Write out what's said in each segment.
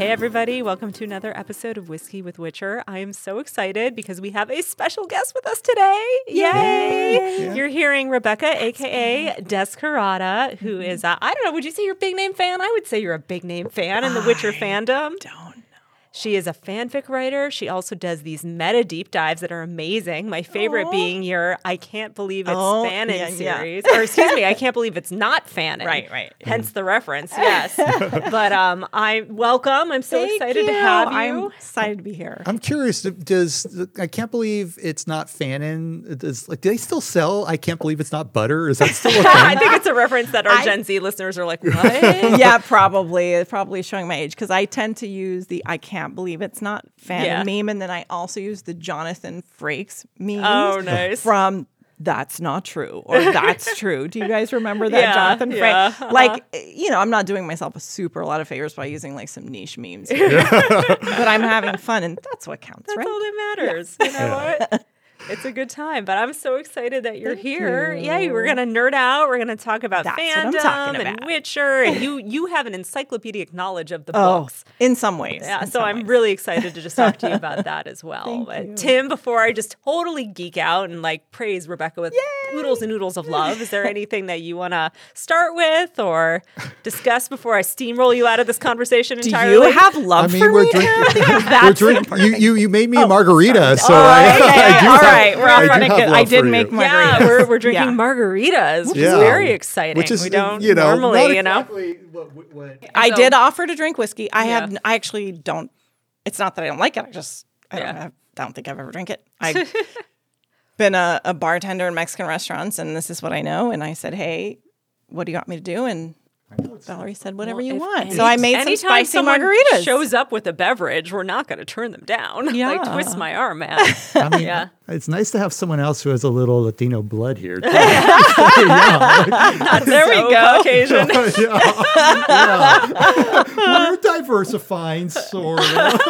Hey everybody, welcome to another episode of Whiskey with Witcher. I am so excited because we have a special guest with us today. Yay! Yeah. You're hearing Rebekah, aka Descarada, who is, I don't know, would you say you're a big name fan? I would say you're a big name fan in the Witcher fandom. Don't. She is a fanfic writer. She also does these meta deep dives that are amazing. My favorite being your I Can't Believe It's Fanon series. Yeah. Or excuse me, I Can't Believe It's Not Fanon. Right. Hence the reference, yes. But welcome. I'm so excited to have you. I'm excited to be here. I'm curious, does I Can't Believe It's Not Fanon, do they still sell I Can't Believe It's Not Butter? Is that still a thing? I think it's a reference that our Gen Z listeners are like, what? Yeah, probably. It's probably showing my age because I tend to use the I Can't Believe It's Not fan meme, and then I also use the Jonathan Frakes memes from That's Not True or That's True. Do you guys remember that? Jonathan Frakes? Like, you know, I'm not doing myself a lot of favors by using like some niche memes here. But I'm having fun, and that's what counts. That's all that matters. Yeah. You know what? It's a good time, but I'm so excited that you're here. Thank you. Yeah, we're going to nerd out. We're going to talk about fandom and Witcher. And you have an encyclopedic knowledge of the books. In some ways. Yeah, so I'm really excited to just talk to you about that as well. But Tim, before I just totally geek out and like praise Rebekah with oodles and oodles of love, is there anything that you want to start with or discuss before I steamroll you out of this conversation entirely? Do you have love for me? You made me a margarita, so I do have. Right, we're off on a good. I did make margaritas. Yeah, we're drinking margaritas, which is very exciting. Which is, we don't normally, exactly I did offer to drink whiskey. I have. I actually don't. It's not that I don't like it. I don't think I've ever drank it. I've been a bartender in Mexican restaurants, and this is what I know. And I said, "Hey, what do you want me to do?" And Valerie said, "Whatever you want." So I made some spicy margaritas. Shows up with a beverage, we're not going to turn them down. Yeah, like twist my arm, man. I mean, it's nice to have someone else who has a little Latino blood here. There we go, Caucasian. We're diversifying, sort of.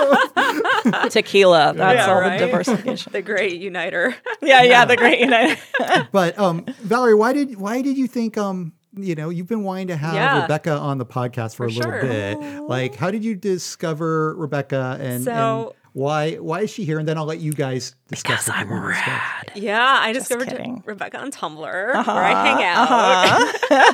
Tequila. That's all the diversification. The great uniter. Yeah, the great uniter. But Valerie, why did you think? You know, you've been wanting to have Rebekah on the podcast for a little bit. Like, how did you discover Rebekah and why is she here? And then I'll let you guys discuss. Because I'm rad. Yeah, I discovered Rebekah on Tumblr, where I hang out.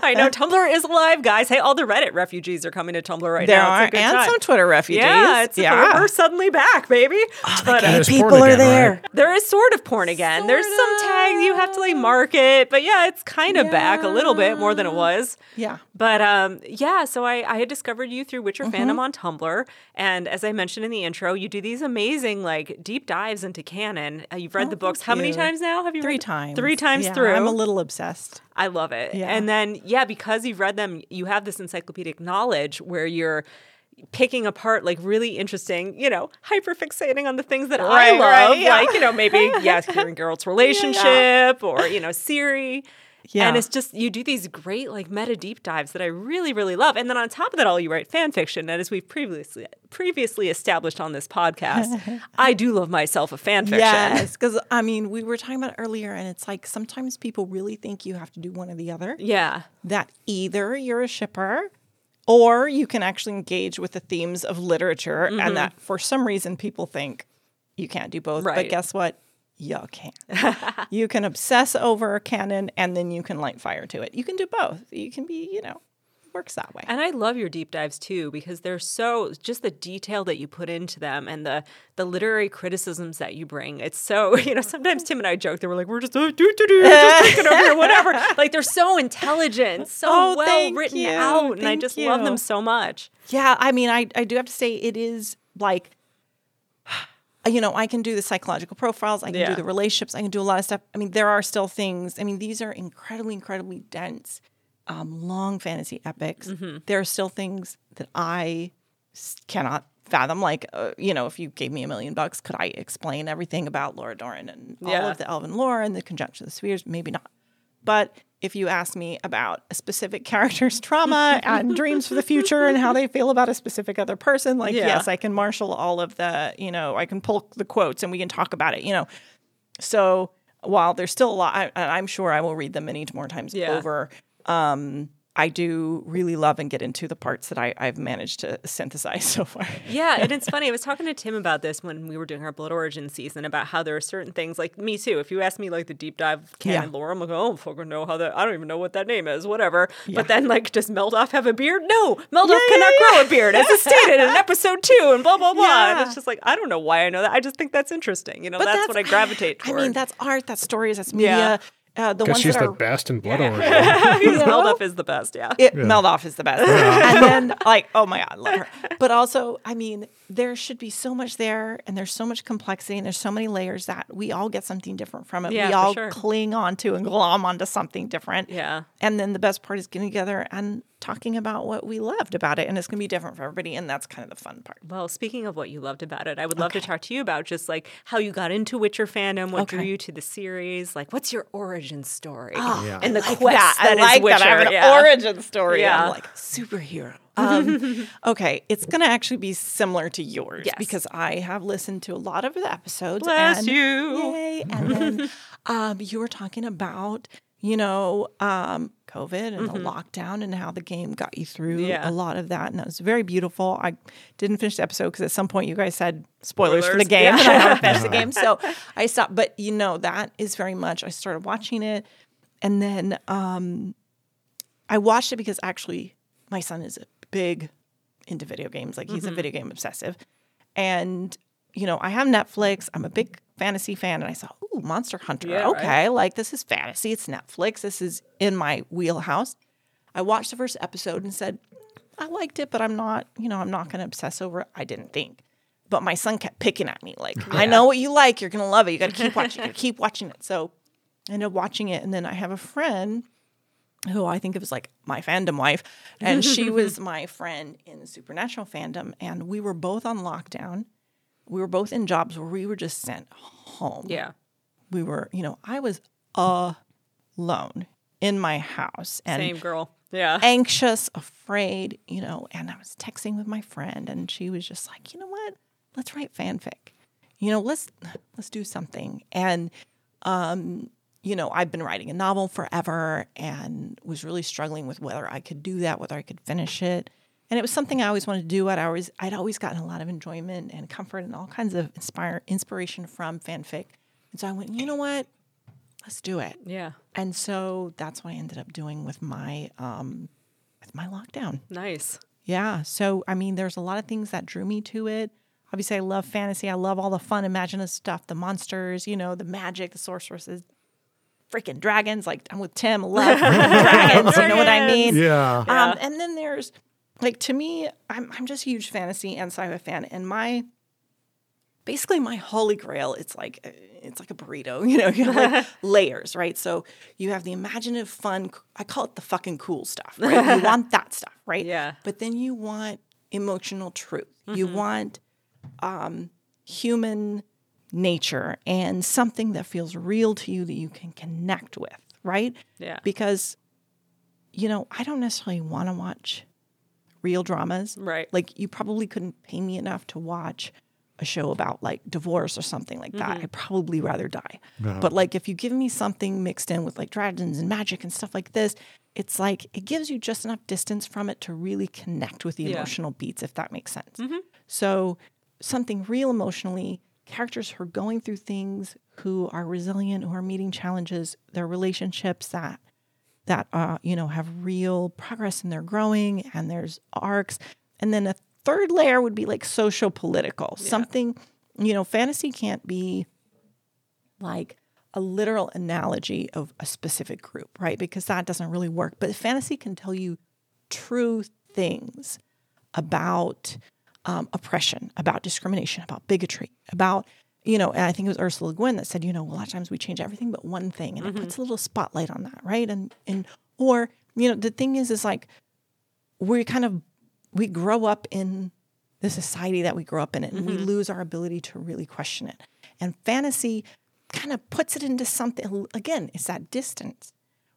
I know Tumblr is alive, guys. Hey, all the Reddit refugees are coming to Tumblr now. It's a good time. Some Twitter refugees. Yeah, we're suddenly back, baby. Oh, people are there. Right? There is sort of porn again. There's some tags you have to like market, but it's kind of back a little bit more than it was. Yeah, but so I had discovered you through Witcher fandom on Tumblr, and as I mentioned in the intro, you do these amazing like deep dives into canon. You've read the books. How many times now have you read? Three times through. I'm a little obsessed. I love it. Yeah. And then because you've read them, you have this encyclopedic knowledge where you're picking apart like really interesting, hyperfixating on the things that I love, like maybe Jaskier and Geralt's relationship or Ciri. Yeah. And it's just, you do these great like meta deep dives that I really, really love. And then on top of that all, you write fan fiction. And as we've previously established on this podcast, I do love myself a fan fiction. Yes, because I mean, we were talking about it earlier and it's like sometimes people really think you have to do one or the other. Yeah. That either you're a shipper or you can actually engage with the themes of literature and that for some reason people think you can't do both. Right. But guess what? You can. You can obsess over canon and then you can light fire to it. You can do both. You can be, works that way. And I love your deep dives too because they're just the detail that you put into them and the literary criticisms that you bring. It's so, sometimes Tim and I joke that we're like, we're just just taking over here, whatever. Like they're so intelligent, so well written out and I just love them so much. Yeah, I mean, I do have to say it is like I can do the psychological profiles. I can do the relationships. I can do a lot of stuff. I mean, there are still things. I mean, these are incredibly, incredibly dense, long fantasy epics. Mm-hmm. There are still things that I cannot fathom. Like, if you gave me $1 million, could I explain everything about Lora Doron and all of the elven lore and the Conjunction of the Spheres? Maybe not. But if you ask me about a specific character's trauma and dreams for the future and how they feel about a specific other person, like, yes, I can marshal all of the, I can pull the quotes and we can talk about it, So while there's still a lot, I'm sure I will read them many more times over. I do really love and get into the parts that I've managed to synthesize so far. Yeah, and it's funny. I was talking to Tim about this when we were doing our Blood Origin season, about how there are certain things, like me too. If you ask me like the deep dive canon lore, I'm like, oh, fucking know how that, I don't even know what that name is, whatever. Yeah. But then like, does Meldoff have a beard? No, Meldoff cannot grow a beard, as is stated in episode 2 and blah, blah, blah. Yeah. And it's just like, I don't know why I know that. I just think that's interesting. You know, that's what I gravitate toward. I mean, that's art, that's stories, that's media. Yeah. Because she's the best in Blood Orange. Meldoff is the best, Meldoff is the best. Yeah. And then, like, oh my God, love her. But also, I mean, there should be so much there, and there's so much complexity, and there's so many layers that we all get something different from it. Yeah, we all cling on to and glom onto something different. Yeah. And then the best part is getting together and talking about what we loved about it, and it's going to be different for everybody, and that's kind of the fun part. Well, speaking of what you loved about it, I would love to talk to you about just like how you got into Witcher fandom, what drew you to the series, like what's your origin story, and the quest that is Witcher. I have an origin story. Yeah. I'm like superhero. Okay, it's going to actually be similar to yours because I have listened to a lot of the episodes. And then you were talking about, you know, COVID and the lockdown and how the game got you through a lot of that. And that was very beautiful. I didn't finish the episode because at some point you guys said spoilers for the game. Yeah. And I haven't finished the game. So I stopped. But, you know, that is very much, I started watching it. And then I watched it because actually my son is big into video games. Like he's a video game obsessive. And, you know, I have Netflix. I'm a big fantasy fan. And I saw, ooh, Monster Hunter. Yeah, okay, right. Like this is fantasy. It's Netflix. This is in my wheelhouse. I watched the first episode and said, I liked it, but I'm not, you know, I'm not going to obsess over it. I didn't think. But my son kept picking at me. Like, I know what you like. You're going to love it. You got to keep watching it. Keep watching it. So I ended up watching it. And then I have a friend who I think of as like my fandom wife. And she was my friend in the Supernatural fandom. And we were both on lockdown. We were both in jobs where we were just sent home. Yeah. We were, you know, I was alone in my house. And same girl. Yeah. Anxious, afraid, you know, and I was texting with my friend and she was just like, you know what? Let's write fanfic. You know, let's do something. And, you know, I've been writing a novel forever and was really struggling with whether I could do that, whether I could finish it. And it was something I always wanted to do. I'd always gotten a lot of enjoyment and comfort and all kinds of inspiration from fanfic. And so I went, you know what? Let's do it. Yeah. And so that's what I ended up doing with my lockdown. Nice. Yeah. So, I mean, there's a lot of things that drew me to it. Obviously, I love fantasy. I love all the fun, imaginative stuff, the monsters, you know, the magic, the sorceresses. Freaking dragons. Like, I'm with Tim. Love dragons. You know what I mean? Yeah. And then there's... Like, to me, I'm just a huge fantasy and sci-fi fan, and my holy grail, it's like a burrito, you know, you have like layers, right? So you have the imaginative fun, I call it the fucking cool stuff, right? You want that stuff, right? Yeah. But then you want emotional truth. Mm-hmm. You want human nature and something that feels real to you that you can connect with, right? Yeah. Because, you know, I don't necessarily want to watch real dramas. Right. Like, you probably couldn't pay me enough to watch a show about like divorce or something like that. I'd probably rather die. No. But like, if you give me something mixed in with like dragons and magic and stuff like this, it's like it gives you just enough distance from it to really connect with the emotional beats, if that makes sense. Mm-hmm. So something real emotionally, characters who are going through things, who are resilient, who are meeting challenges, their relationships that you know, have real progress and they're growing and there's arcs. And then a third layer would be like socio-political. Yeah. Something, you know, fantasy can't be like a literal analogy of a specific group, right? Because that doesn't really work. But fantasy can tell you true things about oppression, about discrimination, about bigotry, about... You know, and I think it was Ursula Le Guin that said, you know, a lot of times we change everything but one thing, and it puts a little spotlight on that, right? Or, you know, the thing is like we grow up in the society that we grow up in, and we lose our ability to really question it. And fantasy kind of puts it into something, again, it's that distance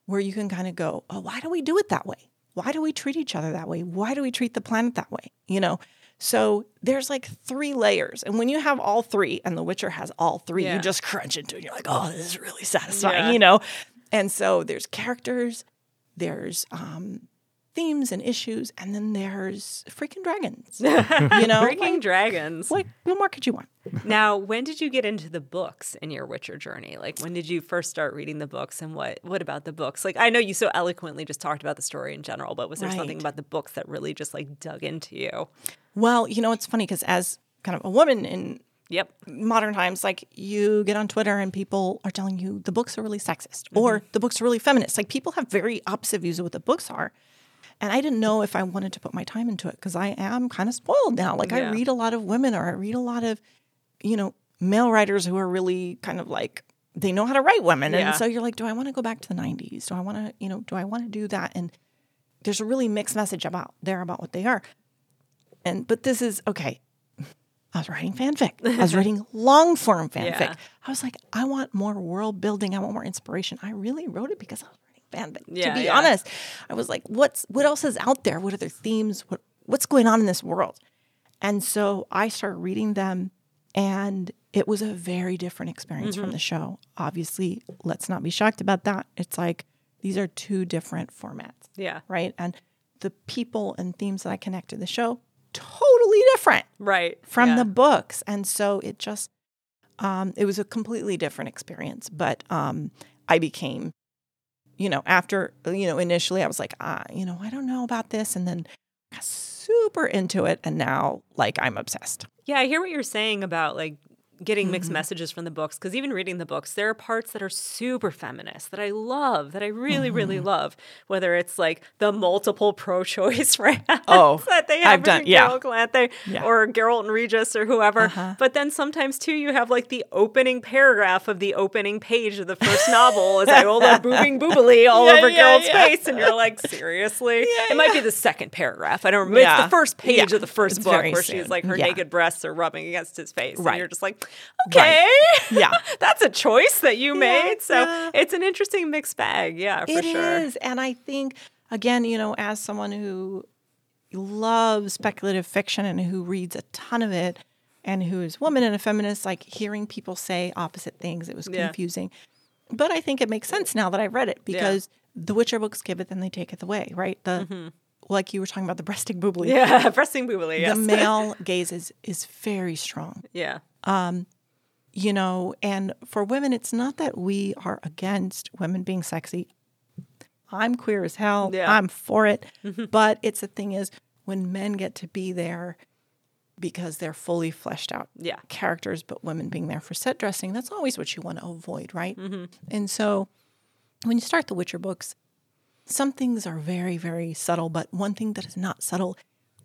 where you can kind of go, oh, why do we do it that way? Why do we treat each other that way? Why do we treat the planet that way? You know? So there's like 3 layers. And when you have all 3, and The Witcher has all 3, you just crunch into it. And you're like, oh, this is really satisfying, you know? And so there's characters, there's themes and issues, and then there's freaking dragons. You know, freaking like, dragons. Like, what more could you want? Now, when did you get into the books in your Witcher journey? Like, when did you first start reading the books, and what about the books? Like, I know you so eloquently just talked about the story in general, but was there something about the books that really just like dug into you? Well, you know, it's funny because as kind of a woman in modern times, like you get on Twitter and people are telling you the books are really sexist or the books are really feminist. Like people have very opposite views of what the books are. And I didn't know if I wanted to put my time into it because I am kind of spoiled now. Like I read a lot of women or I read a lot of, you know, male writers who are really kind of like, they know how to write women. And so you're like, do I want to go back to the 90s? Do I want to, you know, do I want to do that? And there's a really mixed message about there about what they are. And, but this is, okay, I was writing fanfic. I was writing long-form fanfic. Yeah. I was like, I want more world building. I want more inspiration. I really wrote it because I was writing fanfic. Yeah, to be honest, I was like, what else is out there? What are their themes? What's going on in this world? And so I started reading them, and it was a very different experience from the show. Obviously, let's not be shocked about that. It's like, these are two different formats. Yeah. Right? And the people and themes that I connect to the show, totally different from the books. And so it just, it was a completely different experience. But I became, you know, after, you know, initially I was like, you know, I don't know about this. And then I got super into it. And now, like, I'm obsessed. Yeah, I hear what you're saying about, like, getting mixed messages from the books, because even reading the books, there are parts that are super feminist that I love, that I really, really love, whether it's like the multiple pro-choice rants that they have done, or Geralt and Regis or whoever. But then sometimes, too, you have like the opening paragraph of the opening page of the first novel is Iola boobing boobily all over Geralt's face, and you're like, seriously? It might be the second paragraph. I don't remember. It's the first page of the first book where she's like, her naked breasts are rubbing against his face, and you're just like, okay, yeah, that's a choice that you made. So it's an interesting mixed bag. Yeah, for sure. It is. And I think, again, you know, as someone who loves speculative fiction and who reads a ton of it and who is a woman and a feminist, like hearing people say opposite things, it was confusing. But I think it makes sense now that I read it because the Witcher books give it, then they take it away, right? The like you were talking about the breasting boobly. Yeah, breasting boobly, yes. The male gaze is very strong. Yeah. You know, and for women, it's not that we are against women being sexy. I'm queer as hell. Yeah. I'm for it. But it's the thing is when men get to be there because they're fully fleshed out characters, but women being there for set dressing, that's always what you want to avoid, right? And so when you start the Witcher books, some things are very, very subtle, but one thing that is not subtle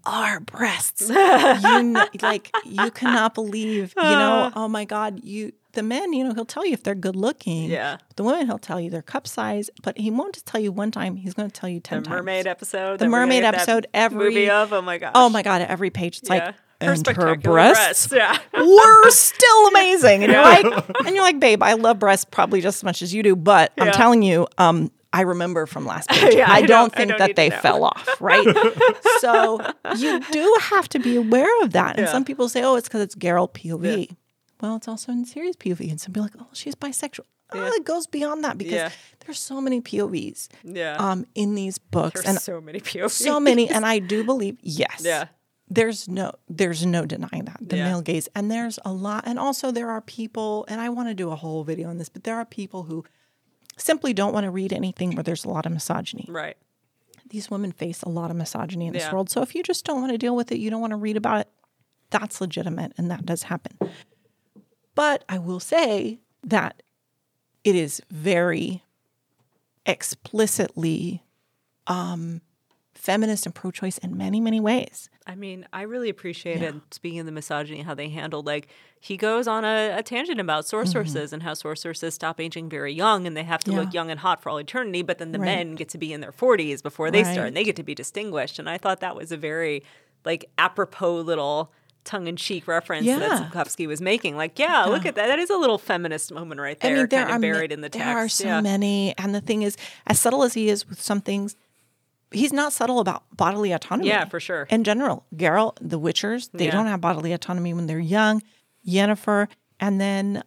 are breasts. Like you cannot believe, you know, oh my God, the men, you know, he'll tell you if they're good looking. Yeah. The women, he'll tell you their cup size, but he won't just tell you one time, he's going to tell you 10 times. The mermaid episode. The mermaid episode, every movie of, oh my gosh. Oh my God, every page. It's like, and her breasts were still amazing. And you're like, babe, I love breasts probably just as much as you do, but I'm telling you, I remember from last page. Yeah, I don't think that they fell off, right? So you do have to be aware of that. And some people say, oh, it's because it's Geralt POV. Yeah. Well, it's also in Ciri's POV. And some people are like, oh, she's bisexual. Yeah. Oh, it goes beyond that because there's so many POVs in these books. There's so many POVs. So many. And I do believe, there's no denying that, the male gaze. And there's a lot. And also there are people, and I want to do a whole video on this, but there are people who simply don't want to read anything where there's a lot of misogyny. Right. These women face a lot of misogyny in this world. So if you just don't want to deal with it, you don't want to read about it, that's legitimate and that does happen. But I will say that it is very explicitly feminist and pro-choice in many, many ways. I mean, I really appreciated, speaking of the misogyny, how they handled, like, he goes on a tangent about sorceresses and how sorceresses stop aging very young and they have to look young and hot for all eternity, but then the men get to be in their 40s before they start and they get to be distinguished. And I thought that was a very, like, apropos little tongue-in-cheek reference that Zukovsky was making. Like, look at that. That is a little feminist moment right there, I mean, there kind of buried in the text. There are so many. And the thing is, as subtle as he is with some things, he's not subtle about bodily autonomy. Yeah, for sure. In general, Geralt, the Witchers, they don't have bodily autonomy when they're young. Yennefer, and then,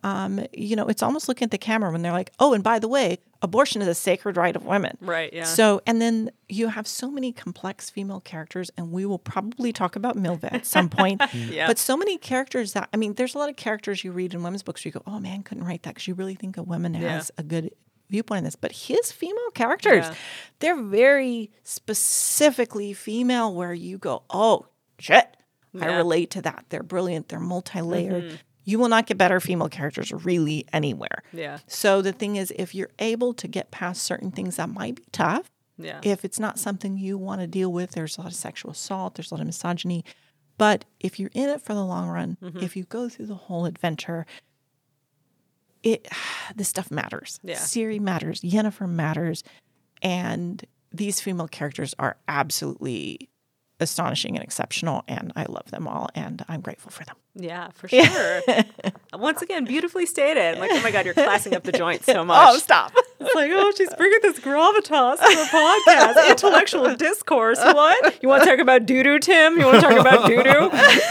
you know, it's almost looking at the camera when they're like, oh, and by the way, abortion is a sacred right of women. Right, yeah. So, and then you have so many complex female characters, and we will probably talk about Milva at some point. Yeah. But so many characters that, I mean, there's a lot of characters you read in women's books where you go, oh, man, couldn't write that because you really think a woman has a good viewpoint on this. But his female characters, they're very specifically female where you go, oh, shit, I relate to that. They're brilliant. They're multi-layered. Mm-hmm. You will not get better female characters really anywhere. Yeah. So the thing is, if you're able to get past certain things that might be tough, if it's not something you want to deal with, there's a lot of sexual assault, there's a lot of misogyny. But if you're in it for the long run, if you go through the whole adventure, this stuff matters. Yeah. Ciri matters. Yennefer matters. And these female characters are absolutely astonishing and exceptional, and I love them all, and I'm grateful for them. Yeah, for sure. Once again, beautifully stated. I'm like, oh my God, you're classing up the joint so much. Oh, stop. It's like, oh, she's bringing this gravitas to a podcast. Intellectual discourse. What? You want to talk about doo-doo, Tim? You want to talk about doo-doo?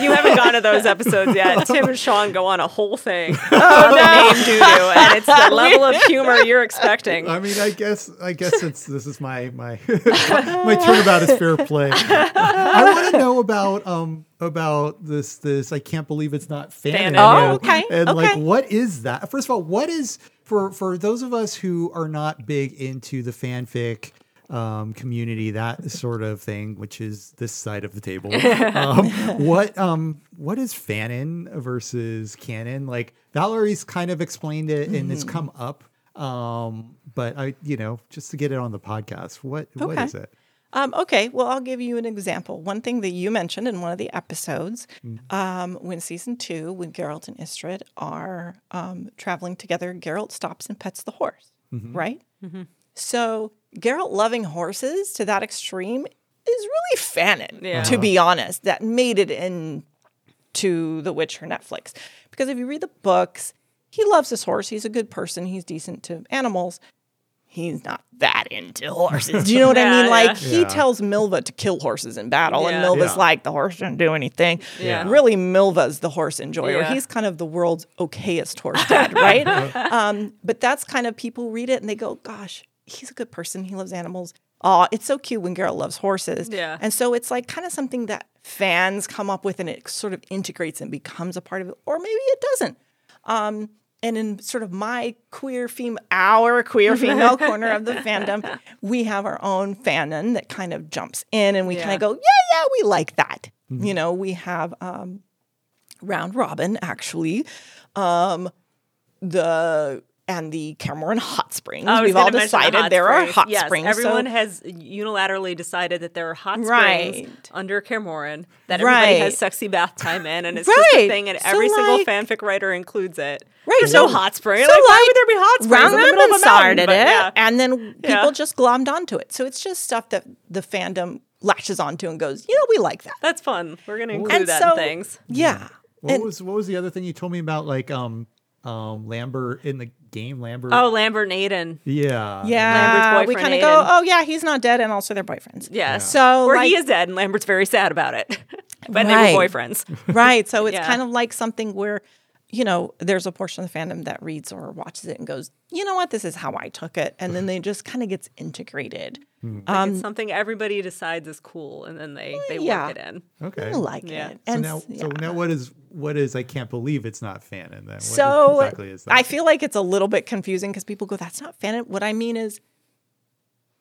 You haven't gone to those episodes yet. Tim and Sean go on a whole thing about the name doo-doo, and it's the level of humor you're expecting. I mean, I guess since this is my my turnabout is fair play. I want to know about this I can't believe it's not Thanedd. Oh, okay. And like, what is that? First of all, what is for those of us who are not big into the fanfic community, that sort of thing, which is this side of the table. What is fanon versus canon? Like, Valerie's kind of explained it and it's come up. But I, just to get it on the podcast, what is it? Okay, well, I'll give you an example. One thing that you mentioned in one of the episodes, when season 2, when Geralt and Istrid are traveling together, Geralt stops and pets the horse, right? Mm-hmm. So Geralt loving horses to that extreme is really fanon, to be honest, that made it into The Witcher Netflix. Because if you read the books, he loves his horse. He's a good person. He's decent to animals. He's not that into horses. Do you know what I mean? Like, he tells Milva to kill horses in battle, and Milva's like, the horse didn't do anything. Yeah. Really, Milva's the horse enjoyer. Yeah. He's kind of the world's okayest horse dad, right? But that's kind of, people read it, and they go, gosh, he's a good person. He loves animals. Oh, it's so cute when Geralt loves horses. Yeah. And so it's like kind of something that fans come up with, and it sort of integrates and becomes a part of it, or maybe it doesn't. And in sort of our queer female corner of the fandom, we have our own fanon that kind of jumps in, and we kind of go, we like that. Mm-hmm. We have Round Robin, actually, and the Kaer Morhen hot springs. We've all decided there are hot springs. Everyone has unilaterally decided that there are hot springs under Kaer Morhen, that everybody has sexy bath time in, and it's just a thing, and every single fanfic writer includes it. Right. There's no hot spring. So why would there be hot springs? Round Robin started it, and then people just glommed onto it. So it's just stuff that the fandom latches onto and goes, we like that. That's fun. We're going to include that in things. Yeah. What was the other thing you told me about, like, Lambert in the game? Lambert. Oh, Lambert and Aiden. Yeah. Yeah. We kind of go, oh, yeah, he's not dead, and also they're boyfriends. Yeah. So, or he is dead, and Lambert's very sad about it. But they were boyfriends. Right. So it's kind of like something where, there's a portion of the fandom that reads or watches it and goes, you know what, this is how I took it. And then they just kind of gets integrated. Like, it's something everybody decides is cool, and then they work it in. Okay. I like it. And so now what is I can't believe it's not fanon then? So what exactly is that? I feel like it's a little bit confusing because people go, that's not fanon. What I mean is,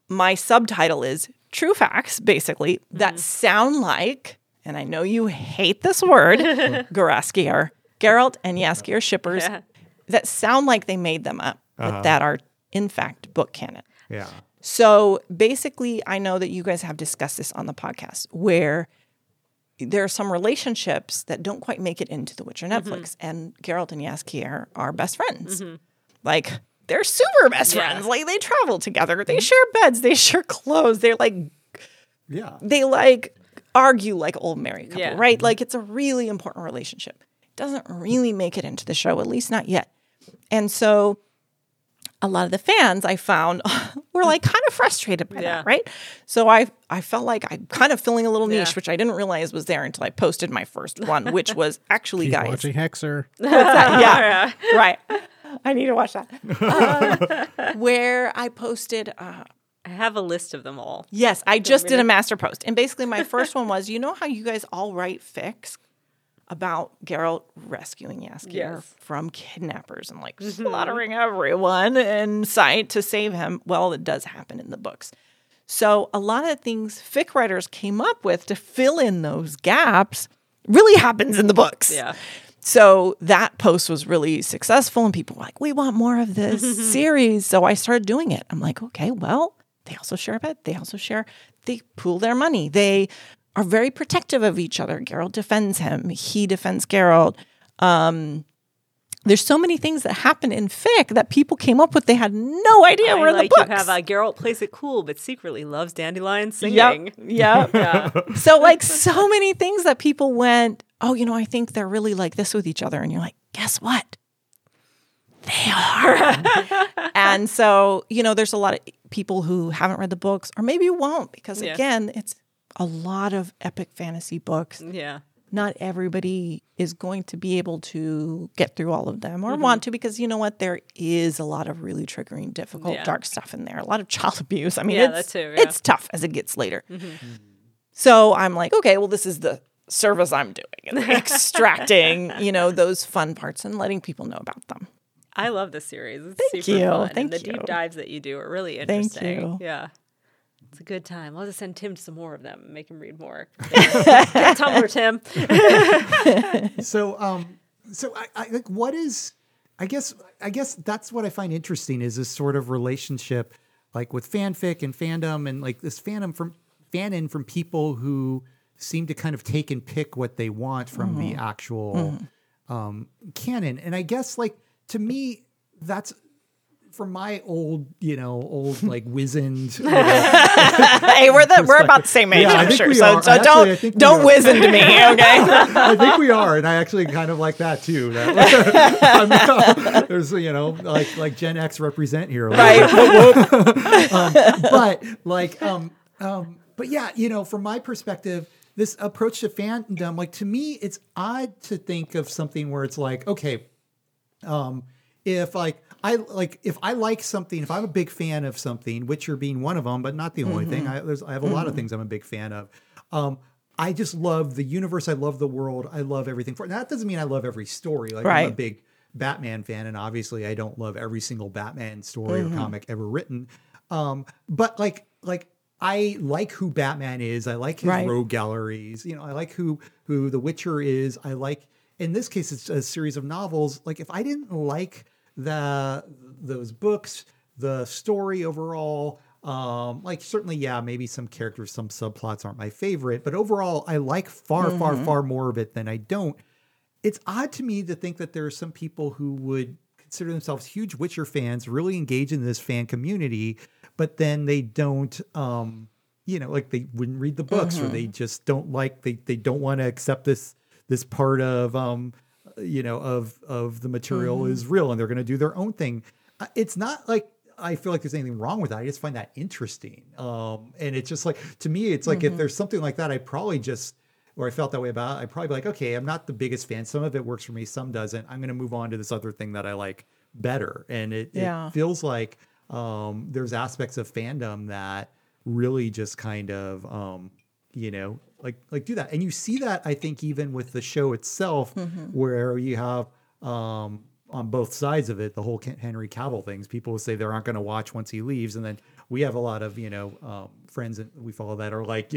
my subtitle is true facts, basically, that sound like, and I know you hate this word, Jaskier, Geralt and Jaskier shippers that sound like they made them up, but that are, in fact, book canon. Yeah. So basically, I know that you guys have discussed this on the podcast, where there are some relationships that don't quite make it into The Witcher Netflix, and Geralt and Jaskier are best friends. Mm-hmm. Like, they're super best friends. Like, they travel together. They share beds. They share clothes. They're like, they like argue like old married couple, right? Like, it's a really important relationship. Doesn't really make it into the show, at least not yet. And so a lot of the fans I found were like kind of frustrated by that, right? So I felt like I'm kind of filling a little niche, which I didn't realize was there until I posted my first one, which was actually, keep guys watching Hexer. What's that? Yeah. Right. I need to watch that. Where I posted... I have a list of them all. Yes, I just did a master post. And basically my first one was, you know how you guys all write fics about Geralt rescuing Jaskier from kidnappers and like slaughtering everyone in sight to save him? Well, it does happen in the books. So a lot of things fic writers came up with to fill in those gaps really happens in the books. Yeah. So that post was really successful and people were like, we want more of this series. So I started doing it. I'm like, okay, well, they also share a bed. They also share, they pool their money. They are very protective of each other. Geralt defends him. He defends Geralt. There's so many things that happen in fic that people came up with. They had no idea were in the books. You have Geralt plays it cool, but secretly loves dandelion singing. Yep. Yeah. So like so many things that people went, oh, you know, I think they're really like this with each other. And you're like, guess what? They are. And so, you know, there's a lot of people who haven't read the books or maybe won't because, again, it's a lot of epic fantasy books. Yeah. Not everybody is going to be able to get through all of them or want to because, you know what, there is a lot of really triggering, difficult, dark stuff in there. A lot of child abuse. I mean, it's tough as it gets later. So I'm like, okay, well, this is the service I'm doing and extracting, you know, those fun parts and letting people know about them. I love this series. It's super fun. Thank you. The deep dives that you do are really interesting. Thank you. Yeah. It's a good time. I'll just send Tim some more of them and make him read more. Get Tumblr, Tim. So I like what is I guess that's what I find interesting is this sort of relationship like with fanfic and fandom and like this fanon from people who seem to kind of take and pick what they want from the actual canon. And I guess like to me that's from my old like wizened. Hey, we're about the same age, I'm sure. So don't wizen to me, okay? I think we are, and I actually kind of like that too. There's like Gen X represent here, right? But yeah, you know, from my perspective, this approach to fandom, like to me, it's odd to think of something where it's like, okay, if I'm a big fan of something, Witcher being one of them, but not the only thing. I have a lot of things I'm a big fan of. I just love the universe. I love the world. I love everything. Now, that doesn't mean I love every story. Like I'm a big Batman fan, and obviously I don't love every single Batman story or comic ever written. But like I like who Batman is. I like his rogue galleries. You know, I like who The Witcher is. I like, in this case, it's a series of novels. Like if I didn't like those books, the story overall, certainly, maybe some characters, some subplots aren't my favorite, but overall I like far more of it than I don't. It's odd to me to think that there are some people who would consider themselves huge Witcher fans, really engage in this fan community, but then they don't, they wouldn't read the books or they just don't like, they don't want to accept this part of, of the material is real and they're going to do their own thing. It's not like I feel like there's anything wrong with that. I just find that interesting. And it's just like, to me, it's like if there's something like that, I felt that way about it, I'd probably be like, okay, I'm not the biggest fan. Some of it works for me, some doesn't. I'm going to move on to this other thing that I like better. And it feels like there's aspects of fandom that really just kind of, like do that. And you see that, I think, even with the show itself, where you have on both sides of it, the whole Henry Cavill things. People will say they aren't going to watch once he leaves. And then we have a lot of, friends that we follow that are like,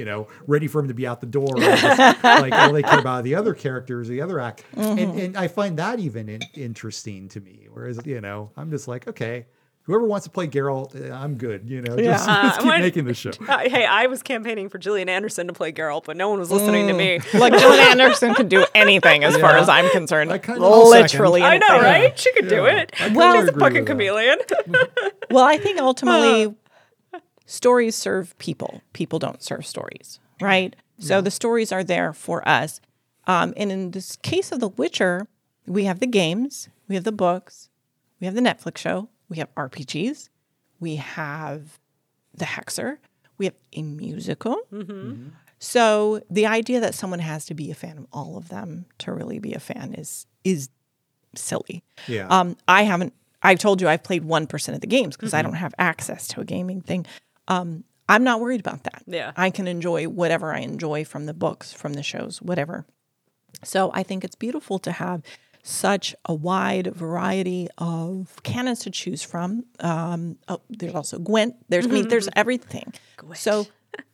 ready for him to be out the door. Like all they care about are the other characters, the other act. And I find that even interesting to me. Whereas, I'm just like, okay. Whoever wants to play Geralt, I'm good. Just keep making this show. Hey, I was campaigning for Gillian Anderson to play Geralt, but no one was listening to me. Like Gillian Anderson could do anything as far as I'm concerned. Literally anything. I know, right? She could do it. Well, she's a fucking chameleon. Well, I think ultimately stories serve people. People don't serve stories, right? So the stories are there for us. And in this case of The Witcher, we have the games, we have the books, we have the Netflix show. We have RPGs. We have the Hexer. We have a musical. So the idea that someone has to be a fan of all of them to really be a fan is silly. I haven't I've told you I've played 1% of the games because I don't have access to a gaming thing. I'm not worried about that. Yeah. I can enjoy whatever I enjoy from the books, from the shows, whatever. So I think it's beautiful to have such a wide variety of canons to choose from. There's also Gwent. There's I mean, there's everything. Gwent. So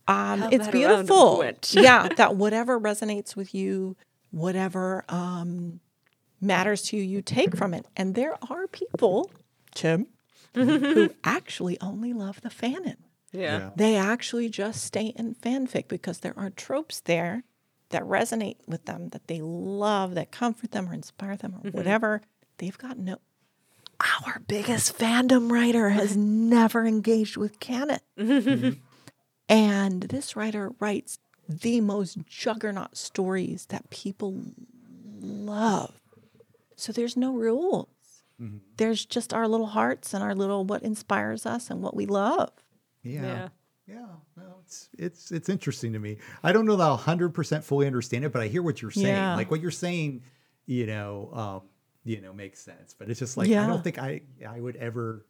it's beautiful. Yeah, that whatever resonates with you, whatever matters to you, you take from it. And there are people, Tim, who actually only love the fanon. Yeah. They actually just stay in fanfic because there are tropes there that resonate with them, that they love, that comfort them or inspire them or whatever. They've got no... Our biggest fandom writer has never engaged with canon. And this writer writes the most juggernaut stories that people love. So there's no rules. There's just our little hearts and our little what inspires us and what we love. Yeah. No, it's interesting to me. I don't know that I'll 100% fully understand it, but I hear what you're saying. Yeah. Like what you're saying, makes sense. But it's just like I don't think I would ever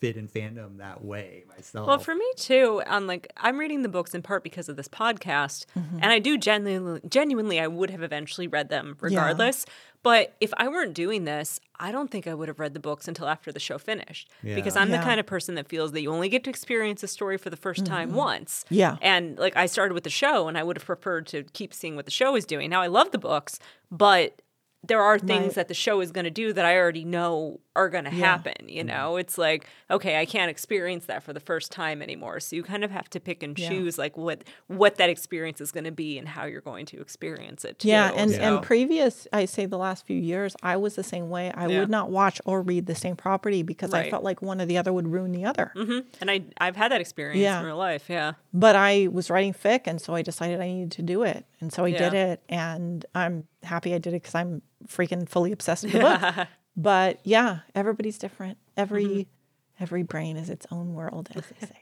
fit in fandom that way myself. Well, for me too, I'm reading the books in part because of this podcast, and I do genuinely I would have eventually read them regardless. Yeah. But if I weren't doing this, I don't think I would have read the books until after the show finished. Yeah. Because I'm the kind of person that feels that you only get to experience a story for the first time once. Yeah. And I started with the show, and I would have preferred to keep seeing what the show is doing. Now I love the books, but there are things that the show is going to do that I already know are going to happen. It's okay, I can't experience that for the first time anymore. So you kind of have to pick and choose what that experience is going to be and how you're going to experience it too. Yeah, and previous, I say the last few years, I was the same way. I would not watch or read the same property because I felt like one or the other would ruin the other. And I've had that experience in real life, But I was writing fic, and so I decided I needed to do it. And so I did it, and I'm happy I did it because I'm freaking fully obsessed with the book. But everybody's different. Every brain is its own world, as they say.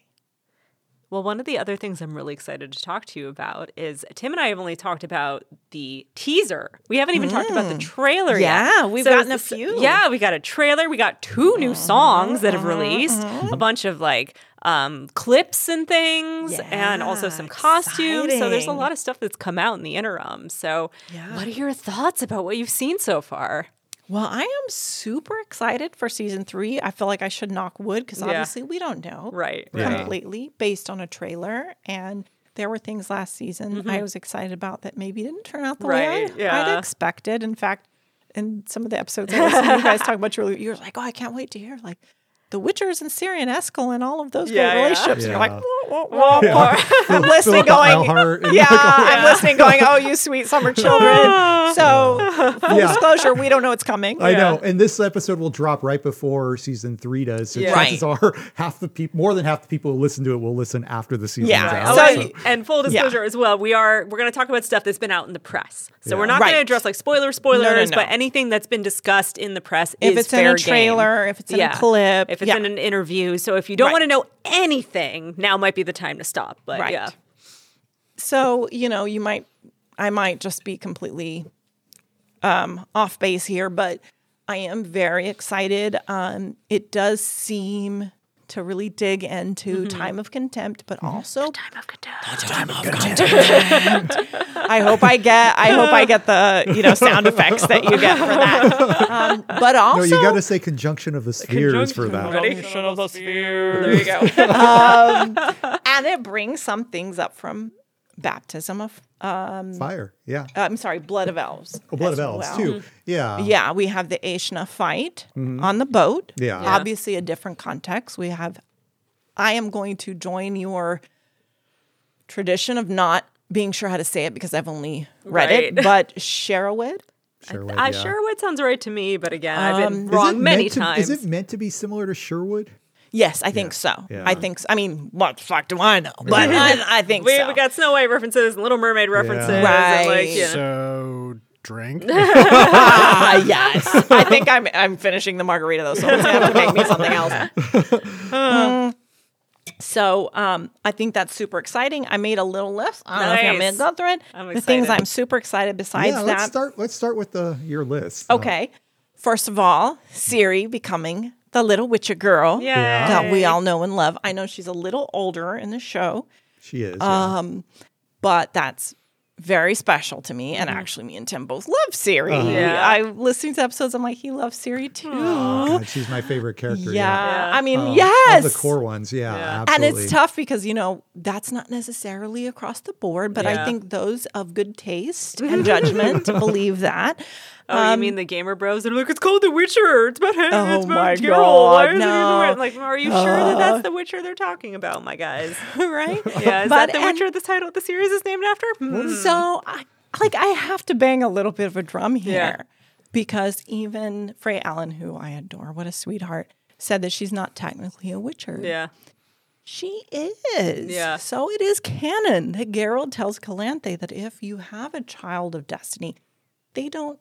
Well, one of the other things I'm really excited to talk to you about is Tim and I have only talked about the teaser. We haven't even talked about the trailer yet. Yeah, we've gotten a few. Yeah, we got a trailer. We got 2 new songs that have released, a bunch of clips and things, and also some costumes. Exciting. So there's a lot of stuff that's come out in the interim. So what are your thoughts about what you've seen so far? Well, I am super excited for season 3. I feel like I should knock wood because obviously we don't know completely based on a trailer. And there were things last season I was excited about that maybe didn't turn out the way I'd expected. In fact, in some of the episodes I listened to you guys talk about Julie, you were like, oh, I can't wait to hear the Witchers and Ciri and Eskel and all of those great relationships. Yeah. You're like, whoa, whoa, whoa. Yeah. I'm listening going, I'm listening going, oh, you sweet summer children. So full disclosure, we don't know it's coming. I know. And this episode will drop right before season 3 does. So chances are more than half the people who listen to it will listen after the season is out. So. And full disclosure as well, we're going to talk about stuff that's been out in the press. So we're not going to address spoilers, no. But anything that's been discussed in the press if is fair game. If it's in a trailer, if it's in a clip. If it's in an interview. So if you don't want to know anything, now might be the time to stop. But So, I might just be completely off base here, but I am very excited. It does seem to really dig into Time of Contempt, but also the Time of Contempt. I hope I get the sound effects that you get for that. But also, no, you got to say Conjunction of the Spheres for that. Conjunction of the Spheres. There you go. And it brings some things up from Baptism of Fire. Yeah. I'm sorry, Blood of Elves. Oh, Blood of Elves too. Yeah. Yeah, we have the Eithne fight on the boat. Yeah. Obviously a different context. We have I am going to join your tradition of not being sure how to say it because I've only read it, but Shaerrawedd. Shaerrawedd sounds right to me, but again, I've been wrong many times. Is it meant to be similar to Sherwood? Yes, I think so. Yeah. I think so. I mean, what the fuck do I know? But I think we got Snow White references and Little Mermaid references. Yeah. Right. So, drink? Yes. I think I'm finishing the margarita, though, so it's going to have to make me something else. So I think that's super exciting. I made a little list. I don't know if I'm going to go through it. I'm excited. The things I'm super excited besides that. Let's start with your list. Okay. First of all, Ciri becoming... the little Witcher girl that we all know and love. I know she's a little older in the show. She is. But that's very special to me. And actually, me and Tim both love Ciri. I listening to episodes, I'm like, he loves Ciri too. Oh, God, she's my favorite character. I mean, yes. Of the core ones. Yeah. Absolutely. And it's tough because, you know, that's not necessarily across the board, but I think those of good taste and judgment believe that. Oh, you mean the gamer bros? They're like, it's called The Witcher. It's about him. Oh, it's about Geralt. No. Like, are you sure that that's The Witcher they're talking about, my guys? Right? Yeah. Is that The Witcher, the title of the series is named after? So, I have to bang a little bit of a drum here because even Freya Allen, who I adore, what a sweetheart, said that she's not technically a Witcher. Yeah. She is. Yeah. So it is canon that Geralt tells Calanthe that if you have a child of destiny, they don't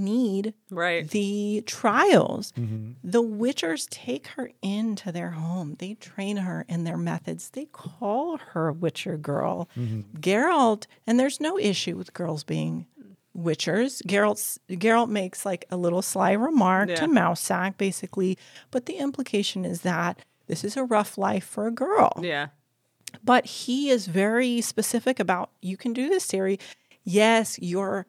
need the trials. The Witchers take her into their home. They train her in their methods. They call her Witcher girl. Geralt, and there's no issue with girls being Witchers. Geralt makes like a little sly remark to Mousack, basically, but the implication is that this is a rough life for a girl. Yeah. But he is very specific about, you can do this, Ciri. Yes, your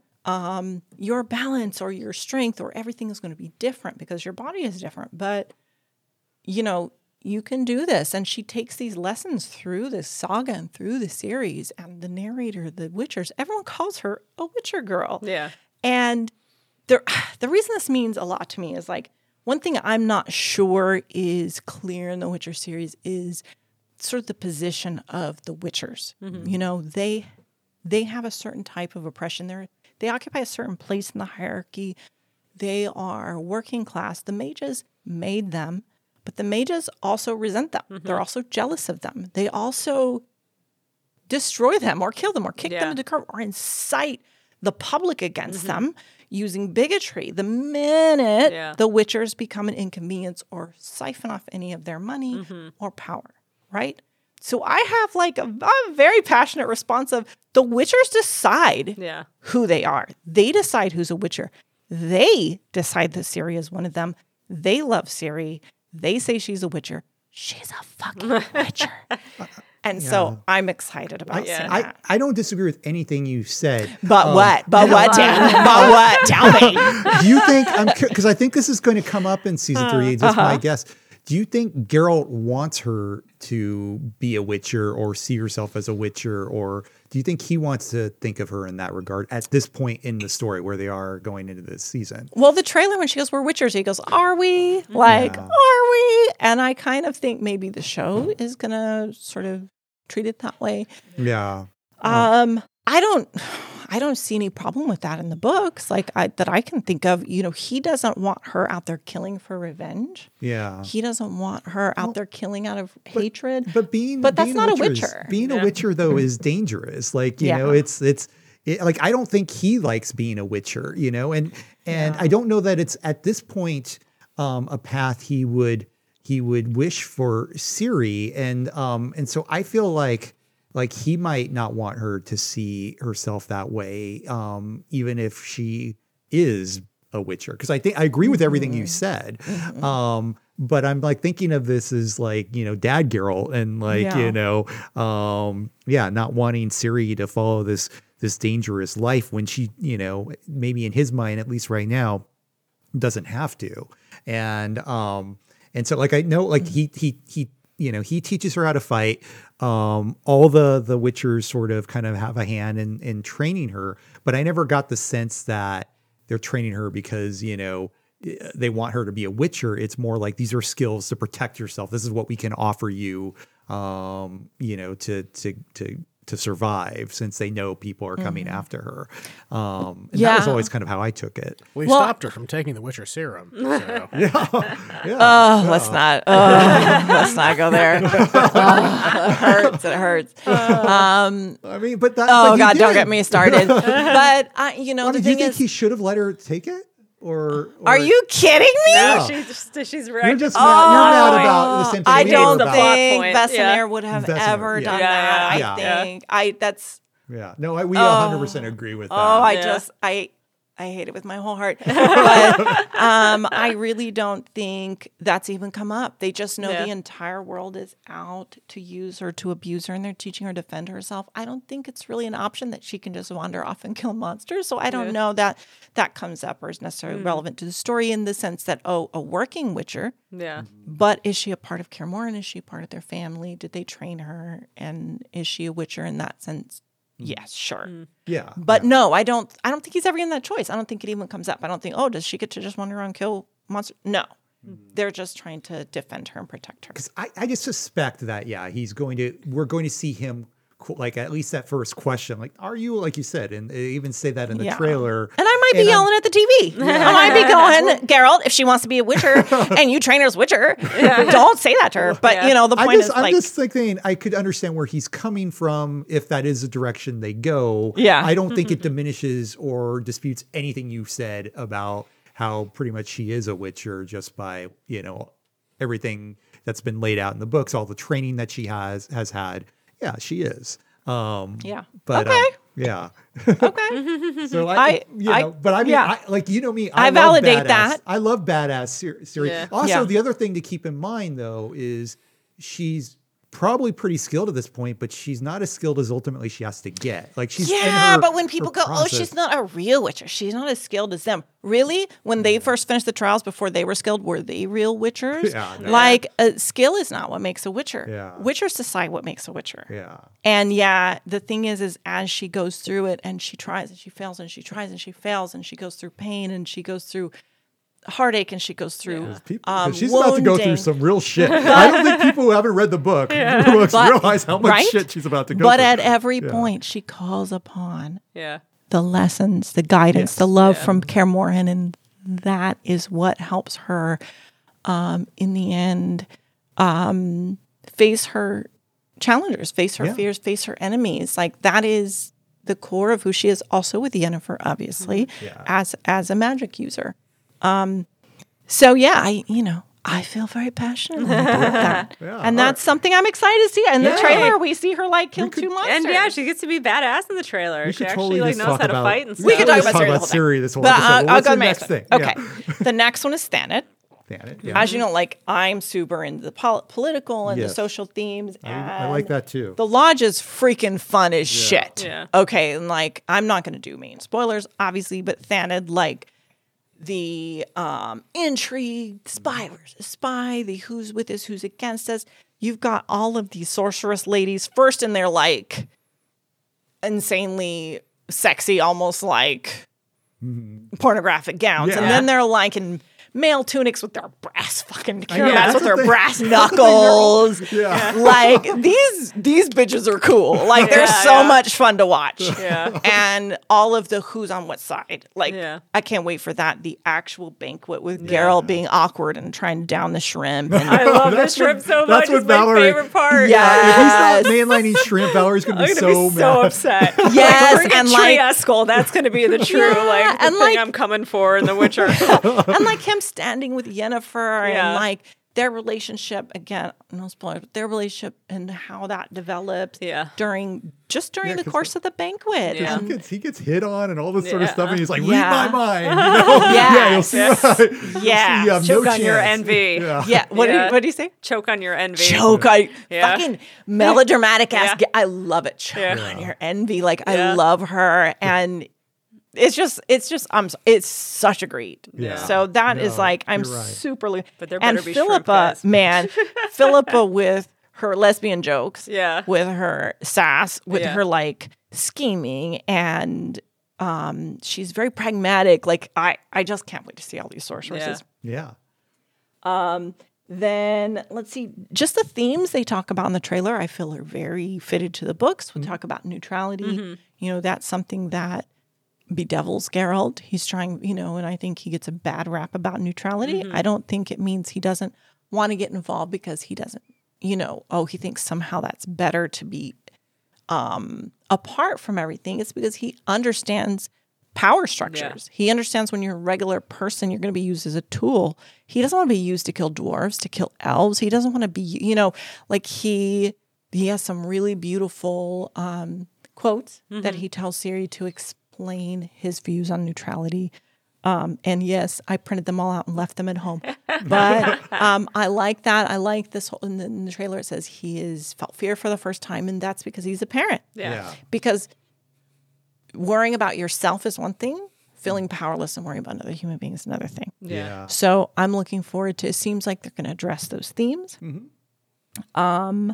balance or your strength or everything is going to be different because your body is different. But, you know, you can do this. And she takes these lessons through this saga and through the series. And the narrator, the Witchers, everyone calls her a Witcher girl. Yeah. And the reason this means a lot to me is, like, one thing I'm not sure is clear in the Witcher series is sort of the position of the Witchers. You know, they have a certain type of oppression. They occupy a certain place in the hierarchy. They are working class. The mages made them, but the mages also resent them. They're also jealous of them. They also destroy them or kill them or kick them into the curb or incite the public against them using bigotry. The minute the Witchers become an inconvenience or siphon off any of their money or power, right? So I have like a very passionate response of the Witchers decide who they are. They decide who's a Witcher. They decide that Ciri is one of them. They love Ciri. They say she's a Witcher. She's a fucking Witcher. And so I'm excited about seeing that. I don't disagree with anything you said. But what? But what? But what? Tell me. Do you think, because I think this is going to come up in season 3, that's my guess. Do you think Geralt wants her to be a Witcher or see herself as a Witcher? Or do you think he wants to think of her in that regard at this point in the story where they are going into this season? Well, the trailer, when she goes, we're Witchers, he goes, are we? Like, are we? And I kind of think maybe the show is going to sort of treat it that way. Yeah. I don't see any problem with that in the books, like that I can think of. You know, he doesn't want her out there killing for revenge. Yeah, he doesn't want her out there killing out of hatred. But that's not a Witcher. Being a Witcher though is dangerous. Like you know, it's like I don't think he likes being a Witcher. You know, and I don't know that it's at this point a path he would wish for Ciri, and so I feel like. Like he might not want her to see herself that way, even if she is a Witcher. Because I think I agree with everything you said, but I'm like thinking of this as like you know, Dad Geralt, and like you know, not wanting Ciri to follow this dangerous life when she, you know, maybe in his mind, at least right now, doesn't have to. And so like I know, like he. You know, he teaches her how to fight. All the Witchers sort of kind of have a hand in training her. But I never got the sense that they're training her because, you know, they want her to be a Witcher. It's more like these are skills to protect yourself. This is what we can offer you, you know, to survive since they know people are coming after her. And that was always kind of how I took it. Well, stopped her from taking the Witcher serum. So. Let's not go there. It hurts. I mean, but that. Oh, but God, don't get me started. But, you know, the thing is. Do you think he should have let her take it? Or are you kidding me? No, she's right. You're mad about this. I don't think Vesemir would have ever done that. I think that's. Yeah. No, we 100% agree with that. Oh, I just I I hate it with my whole heart. But I really don't think that's even come up. They just know the entire world is out to use her, to abuse her, and they're teaching her to defend herself. I don't think it's really an option that she can just wander off and kill monsters. So I don't know that that comes up or is necessarily relevant to the story in the sense that, oh, a working witcher. Yeah. But is she a part of Kaer Morhen? Is she part of their family? Did they train her? And is she a witcher in that sense? Yes, sure. Yeah. But no, I don't think he's ever given that choice. I don't think it even comes up. I don't think, oh, does she get to just wander around and kill monsters? No. They're just trying to defend her and protect her. Because I just suspect that, we're going to see him, like, at least that first question, like, are you, like you said, and they even say that in the trailer. And I might be yelling at the TV. Yeah. I might be going, Geralt, if she wants to be a witcher and you train her as witcher, don't say that to her. But, the point is, I'm like... I'm just thinking, I could understand where he's coming from if that is the direction they go. Yeah. I don't think it diminishes or disputes anything you've said about how pretty much she is a witcher just by, everything that's been laid out in the books, all the training that she has had. Yeah, she is. But, okay. Okay. So I validate that. I love badass series. Yeah. Also, the other thing to keep in mind, though, is she's probably pretty skilled at this point, but she's not as skilled as ultimately she has to get. Like she's but when people go, process. Oh, she's not a real witcher. She's not as skilled as them. Really? When they first finished the trials before they were skilled, were they real witchers? Yeah, no. Like skill is not what makes a witcher. Yeah. Witchers decide what makes a witcher. Yeah. And the thing is as she goes through it and she tries and she fails and she tries and she fails and she goes through pain and she goes through heartache and she goes through she's wounding. About to go through some real shit. I don't think people who haven't read the book realize how much shit she's about to go through. But at every point she calls upon the lessons, the guidance, the love from Kaer Morhen, and that is what helps her in the end face her challengers, face her fears, face her enemies. Like that is the core of who she is, also with Yennefer, obviously, as a magic user. I feel very passionate about that. And that's something I'm excited to see. In the trailer, we see her kill two monsters. And she gets to be badass in the trailer. She actually knows how to fight and stuff. We could talk about Ciri this whole episode. I'll go to the next thing. Okay. The next one is Thanedd. As you know, I'm super into the political and the social themes. And I like that too. The Lodge is freaking fun as shit. Yeah. Okay. And I'm not going to do main spoilers, obviously, but Thanedd, the intrigue, spy versus spy, the who's with us, who's against us. You've got all of these sorceress ladies first in their insanely sexy, almost pornographic gowns. Yeah. And then they're in male tunics with their brass fucking cuirass with their brass knuckles. These bitches are cool. They're so much fun to watch. Yeah. And all of the who's on what side. I can't wait for that. The actual banquet with Geralt being awkward and trying to down the shrimp. And I love the shrimp so much. That's my favorite part. Yeah. If he's not mainlining shrimp, Valerie's going to be so mad. So upset. Yes. And Eskel, that's going to be the true thing I'm coming for in The Witcher. And him standing with Yennefer and their relationship, again, no spoilers, but their relationship and how that develops during the course of the banquet. Yeah. And he gets hit on and all this sort of stuff, and he's like, read my mind. You'll see. You'll see, choke on your envy. What do you say? Choke on your envy. Fucking melodramatic ass. Yeah. I love it. Choke on your envy. I love her. And it's such a greed. Yeah. So that is I'm right. Super. But there better be Philippa, man, Philippa with her lesbian jokes, with her sass, with her scheming, and she's very pragmatic. I just can't wait to see all these sorceresses. Yeah. Then let's see, just the themes they talk about in the trailer, I feel are very fitted to the books. We talk about neutrality. Mm-hmm. That's something that bedevils Geralt. He's trying, and I think he gets a bad rap about neutrality. Mm-hmm. I don't think it means he doesn't want to get involved because he doesn't, he thinks somehow that's better to be apart from everything. It's because he understands power structures. Yeah. He understands when you're a regular person, you're going to be used as a tool. He doesn't want to be used to kill dwarves, to kill elves. He doesn't want to be, he has some really beautiful quotes that he tells Ciri to explain explain his views on neutrality. And yes, I printed them all out and left them at home. But I like that. I like this whole, in the trailer it says he is felt fear for the first time, and that's because he's a parent. Yeah. Because worrying about yourself is one thing. Feeling powerless and worrying about another human being is another thing. Yeah. So I'm looking forward to, it seems like they're going to address those themes. Mm-hmm.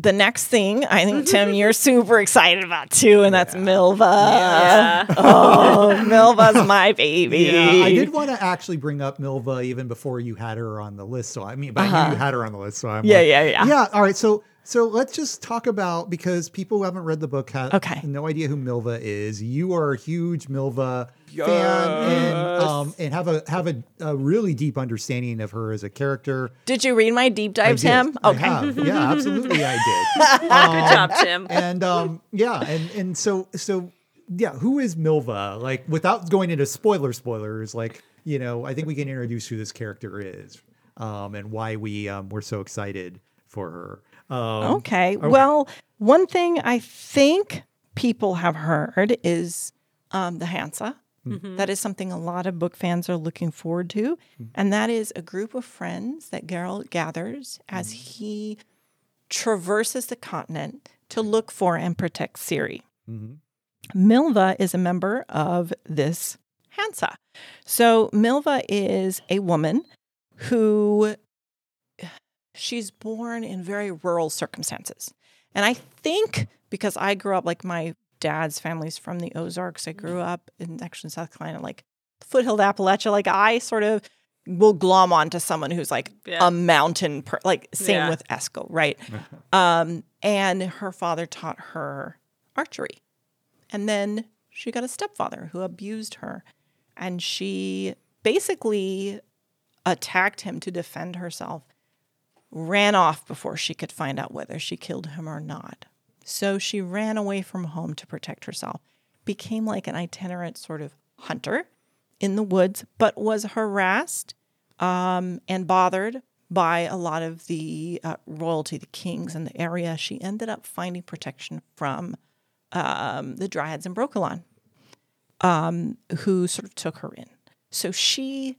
The next thing, I think, Tim, you're super excited about too, and that's Milva. Yeah. Oh, Milva's my baby. Yeah, I did want to actually bring up Milva even before you had her on the list. So I mean, but I knew you had her on the list. So I'm yeah. All right, so let's just talk about, because people who haven't read the book have no idea who Milva is. You are a huge Milva fan and have a really deep understanding of her as a character. Did you read my deep dive, Tim? Okay. Yeah, absolutely. I did. Good job, Tim. And so who is Milva? Like, without going into spoilers, like, you know, I think we can introduce who this character is and why we're so excited for her. Well, one thing I think people have heard is the Hansa. Mm-hmm. That is something a lot of book fans are looking forward to. Mm-hmm. And that is a group of friends that Geralt gathers as he traverses the continent to look for and protect Ciri. Mm-hmm. Milva is a member of this Hansa. So Milva is a woman who... she's born in very rural circumstances. And I think because I grew up, like my dad's family's from the Ozarks, I grew up in South Carolina, like foothill to Appalachia, like I sort of will glom onto someone who's like a mountain, same with Eskel, right? And her father taught her archery. And then she got a stepfather who abused her. And she basically attacked him to defend herself, ran off before she could find out whether she killed him or not. So she ran away from home to protect herself, became like an itinerant sort of hunter in the woods, but was harassed and bothered by a lot of the royalty, the kings in the area. She ended up finding protection from the Dryads in Brokilon, who sort of took her in. So she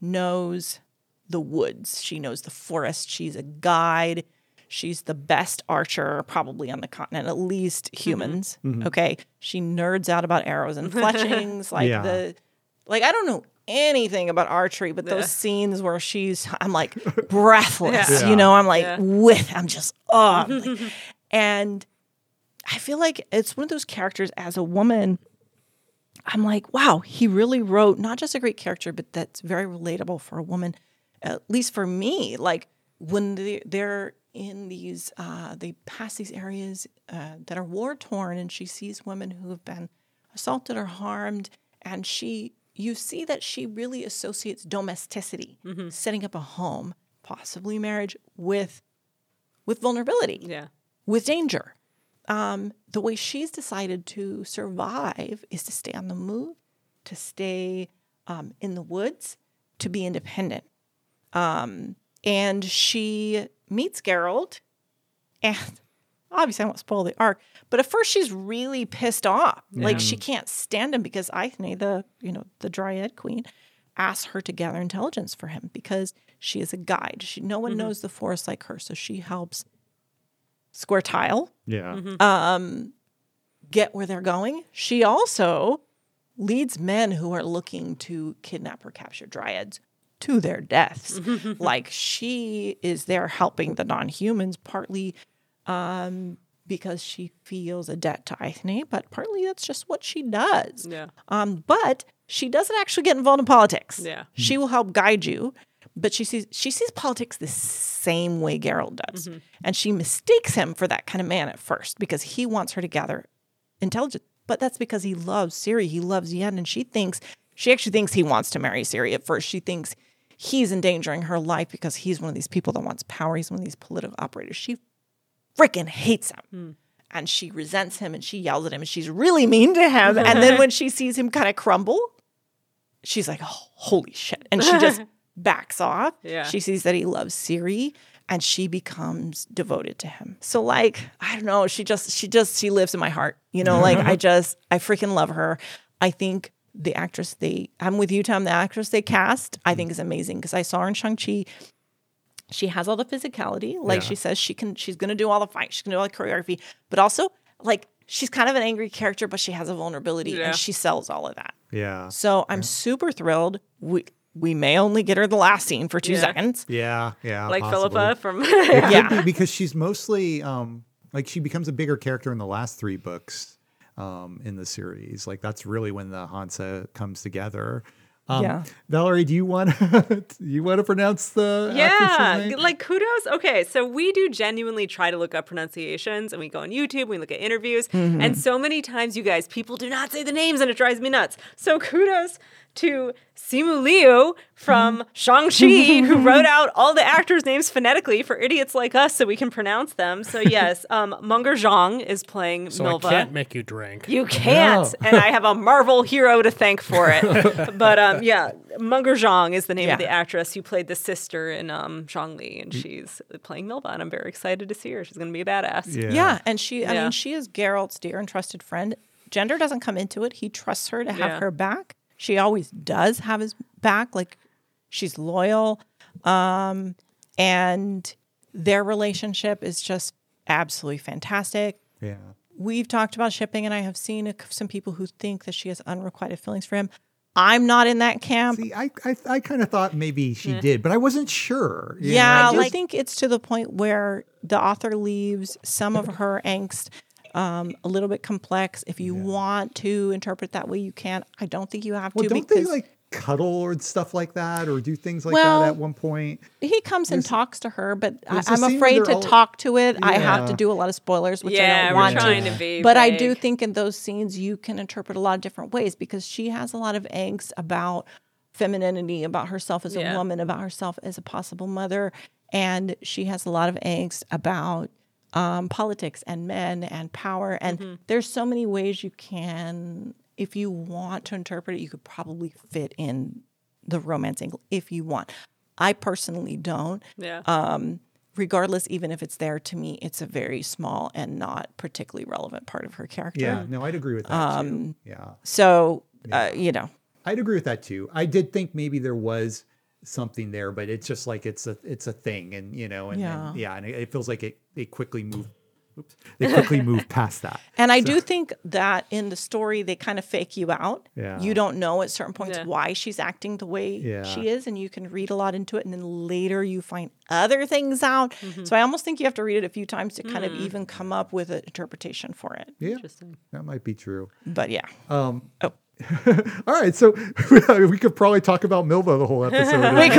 knows the woods. She knows the forest. She's a guide. She's the best archer probably on the continent, at least humans. Mm-hmm. Okay. She nerds out about arrows and fletchings. I don't know anything about archery, but those scenes where I'm like breathless, you know, I'm like I'm just, and I feel like it's one of those characters as a woman, I'm like, wow, he really wrote not just a great character, but that's very relatable for a woman. At least for me, like when they're in these, they pass these areas that are war-torn, and she sees women who have been assaulted or harmed, and you see that she really associates domesticity, setting up a home, possibly marriage, with vulnerability, with danger. The way she's decided to survive is to stay on the move, to stay in the woods, to be independent. And she meets Geralt, and obviously I won't spoil the arc, but at first she's really pissed off. Yeah. Like she can't stand him because Eithne, the Dryad Queen, asks her to gather intelligence for him because she is a guide. No one knows the forest like her, so she helps Squirtile get where they're going. She also leads men who are looking to kidnap or capture Dryads to their deaths. Like she is there helping the non-humans, partly because she feels a debt to Eithne, but partly that's just what she does. Yeah. But she doesn't actually get involved in politics. Yeah. She will help guide you, but she sees politics the same way Geralt does. Mm-hmm. And she mistakes him for that kind of man at first because he wants her to gather intelligence. But that's because he loves Ciri, he loves Yen, and she actually thinks he wants to marry Ciri at first. She thinks he's endangering her life because he's one of these people that wants power. He's one of these political operators. She freaking hates him. Mm. And she resents him and she yells at him and she's really mean to him. And then when she sees him kind of crumble, she's like, oh, holy shit. And she just backs off. Yeah. She sees that he loves Ciri and she becomes devoted to him. So like, I don't know, she lives in my heart. You know, like I freaking love her. I think the actress I'm with you, Tom, the actress they cast, I think is amazing because I saw her in Shang-Chi. She has all the physicality. Like she says she's going to do all the fights, she's going to do all the choreography, but also like she's kind of an angry character, but she has a vulnerability and she sells all of that. Yeah. So I'm super thrilled. We may only get her the last scene for 2 seconds. Yeah, yeah. Like possibly. Philippa from... It could be because she's mostly... she becomes a bigger character in the last three books in the series. Like, that's really when the Hansa comes together. Valerie, do you want to pronounce the actress's name? Like kudos. Okay, so we do genuinely try to look up pronunciations, and we go on YouTube, we look at interviews, and so many times, you guys, people do not say the names, and it drives me nuts. So kudos to Simu Liu from Shang-Chi, who wrote out all the actors' names phonetically for idiots like us so we can pronounce them. So yes, Meng'er Zhang is playing Milva. So I can't make you drink. You can't. No. And I have a Marvel hero to thank for it. But Meng'er Zhang is the name of the actress who played the sister in Zhongli, and she's playing Milva, and I'm very excited to see her. She's going to be a badass. Yeah, and I mean, she is Geralt's dear and trusted friend. Gender doesn't come into it. He trusts her to have her back. She always does have his back. Like, she's loyal. And their relationship is just absolutely fantastic. Yeah. We've talked about shipping, and I have seen some people who think that she has unrequited feelings for him. I'm not in that camp. See, I kind of thought maybe she did, but I wasn't sure. I think it's to the point where the author leaves some of her angst a little bit complex. If you want to interpret that way, you can. I don't think you have to. Well, don't they cuddle or stuff like that, or do things like that at one point? He comes and talks to her, but I'm afraid to talk to it. Yeah. I have to do a lot of spoilers, which I don't want to be. But I do think in those scenes, you can interpret a lot of different ways because she has a lot of angst about femininity, about herself as a woman, about herself as a possible mother. And she has a lot of angst about politics and men and power. And there's so many ways you can, if you want to interpret it, you could probably fit in the romance angle if you want. I personally don't. Yeah. Regardless, even if it's there, to me, it's a very small and not particularly relevant part of her character. Yeah, no, I'd agree with that too. Yeah. So, I'd agree with that too. I did think maybe there was something there, but it's just like it's a thing, and and it feels like they quickly move. Oops, they quickly move past that. And I do think that in the story they kind of fake you out. Yeah. You don't know at certain points why she's acting the way she is, and you can read a lot into it, and then later you find other things out. So I almost think you have to read it a few times to kind of even come up with an interpretation for it. Yeah, interesting. That might be true. But all right, so we could probably talk about Milva the whole episode. We could,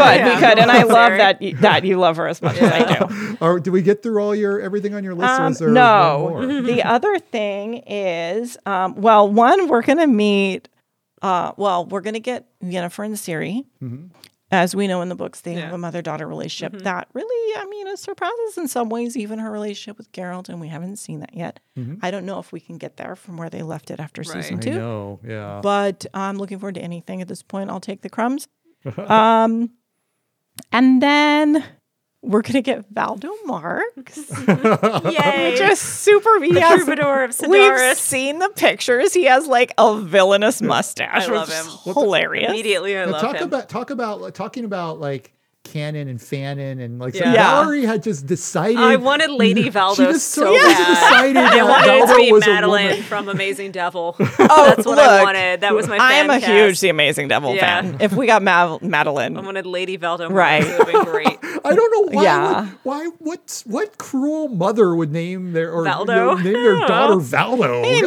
and I love that you love her as much as I do. Did we get through all everything on your list? No. The other thing is, we're going to meet. We're going to get Yennefer and Ciri. As we know in the books, they have a mother-daughter relationship that really, it surpasses in some ways even her relationship with Geralt, and we haven't seen that yet. I don't know if we can get there from where they left it after season 2. I know, yeah. But I'm looking forward to anything at this point. I'll take the crumbs. And then we're going to get Valdo Marx. Yay. Which is super. The troubadour of Sidoris. We've seen the pictures. He has like a villainous mustache. I love him. Hilarious. Immediately I love him. Talking about like canon and fanon and like Valerie had just decided. I wanted Lady Valdo decided. I wanted to be Madeline from Amazing Devil. That's what I wanted. That was my fan. I am a huge The Amazing Devil fan. If we got Madeline, I wanted Lady Valdo. Right, it would have been great. I don't know why. Yeah. What cruel mother would name their daughter Valdo? Hey,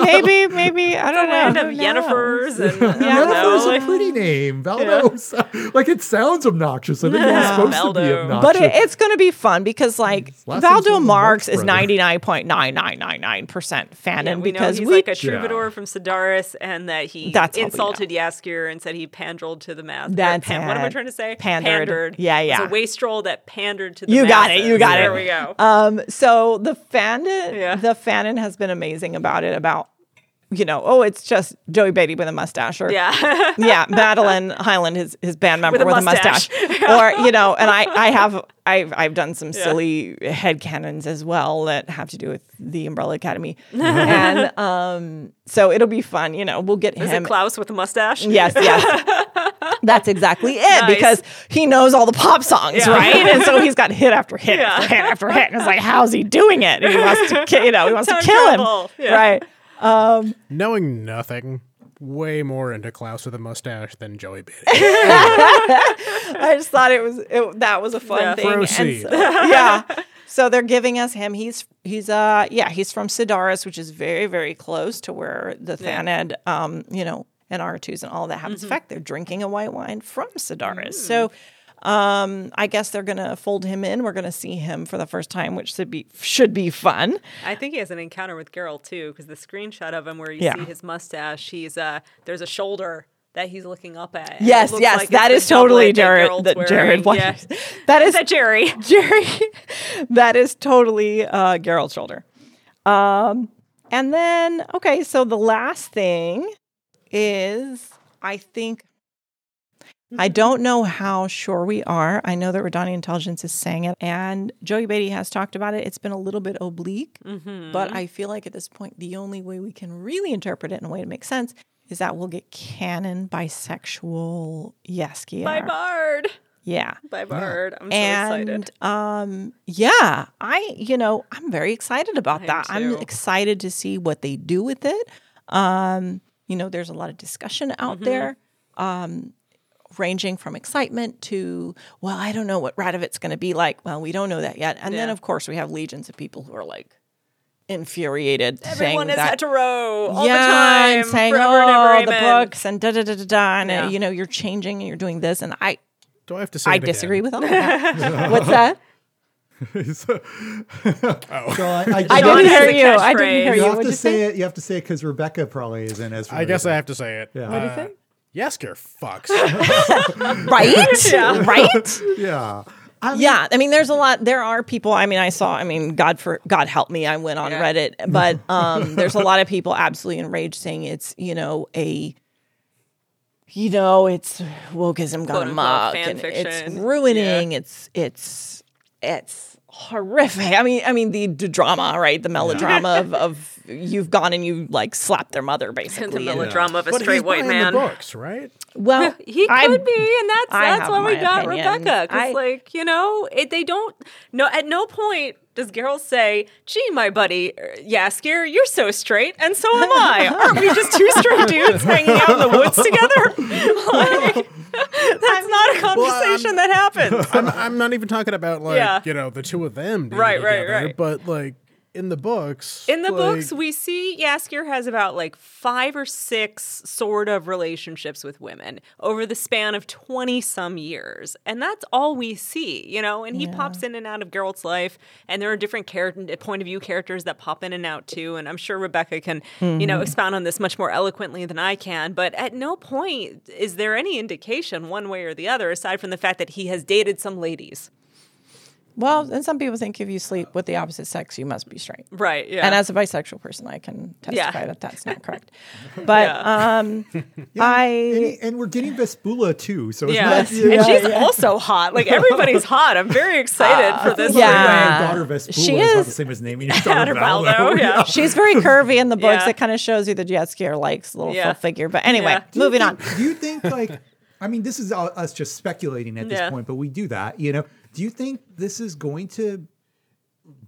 maybe I don't know. End up Yennefer's and Yennefer's a pretty name. Valdo, like it sounds obnoxious. I think it's supposed to be obnoxious, but it's going to be fun because like Valdo Marx is 99.9999% fanon because he's like a troubadour from Sidoris, and that he insulted Jaskier and said he pandrilled to the masses. What am I trying to say? Pandered. Yeah. It's a wastrel that pandered to the masses. You got it. There we go. So the fanon has been amazing about it, about you know, oh, it's just Joey Batey with a mustache, or yeah, yeah, Madeline Highland, his band member with a mustache, or you know, and I've done some silly headcanons as well that have to do with the Umbrella Academy, and so it'll be fun. You know, we'll get him. Is it Klaus with a mustache? Yes, yes. That's exactly it, nice. Because he knows all the pop songs, right? And so he's got hit after hit, after hit after hit, and it's like, how's he doing it? And he wants to, he wants to kill him, right? Knowing nothing, way more into Klaus with a mustache than Joey Batey. I just thought that was a fun thing. Proceed. And so, so they're giving us him. He's from Sidaris, which is very, very close to where the Thanedd, and R2s and all that happens. Mm-hmm. In fact, they're drinking a white wine from Sidaris. Mm. So I guess they're going to fold him in. We're going to see him for the first time, which should be fun. I think he has an encounter with Geralt, too, because the screenshot of him where you see his mustache, there's a shoulder that he's looking up at. Yes, yes, like that is totally Jared. Yeah. That is Jerry. Jerry. That is totally Geralt's shoulder. And then, okay, so the last thing is, I think, I don't know how sure we are. I know that Redani Intelligence is saying it, and Joey Batey has talked about it. It's been a little bit oblique, but I feel like at this point, the only way we can really interpret it in a way to make sense is that we'll get canon bisexual Jaskier. By Bard. Yeah. By Bard. I'm so excited. Yeah, I'm very excited about that. I'm excited to see what they do with it. There's a lot of discussion out there, ranging from excitement to, well, I don't know what Radovitz's going to be like. Well, we don't know that yet. And then, of course, we have legions of people who are like infuriated. Everyone is hetero all the time. Saying, forever and ever, the books and da-da-da-da-da. And, you're changing and you're doing this. And I do I have to say I disagree with all of that. What's that? I didn't hear you. I didn't hear you. You have to say it because Rebekah probably is in as. I guess I have to say it. Yeah. What do you think? Jaskier fucks. Right? Yeah. Right? Yeah. I mean, there's a lot. There are people. I mean, God help me. I went on Reddit, but there's a lot of people absolutely enraged saying it's, it's wokeism gone amok and it's ruining. Yeah. It's horrific. I mean the drama, right? The melodrama of you've gone and you like slapped their mother, basically. The melodrama of a straight white man. The books, right? Well, he could be, and that's why we got Rebekah, because they don't. No, at no point does Geralt say, gee, my buddy, Jaskier, you're so straight, and so am I. Aren't we just two straight dudes hanging out in the woods together? That's not a conversation that happens. I'm not even talking about, the two of them being together, right. But, in the books... we see Jaskier has about, 5 or 6 sort of relationships with women over the span of 20-some years. And that's all we see, And he pops in and out of Geralt's life. And there are different point of view characters that pop in and out, too. And I'm sure Rebekah can, expound on this much more eloquently than I can. But at no point is there any indication one way or the other, aside from the fact that he has dated some ladies. Well, and some people think if you sleep with the opposite sex, you must be straight. Right, yeah. And as a bisexual person, I can testify that that's not correct. But And we're getting Vespula, too. So it's not... Yeah, and she's also hot. Everybody's hot. I'm very excited for this. Yeah. My daughter Vespula is not the same as naming your daughter Valdo. Yeah. She's very curvy in the books. It kind of shows you the Jaskier likes little full figure. But anyway, moving on. Do you think, this is us just speculating at this point, but we do that, Do you think this is going to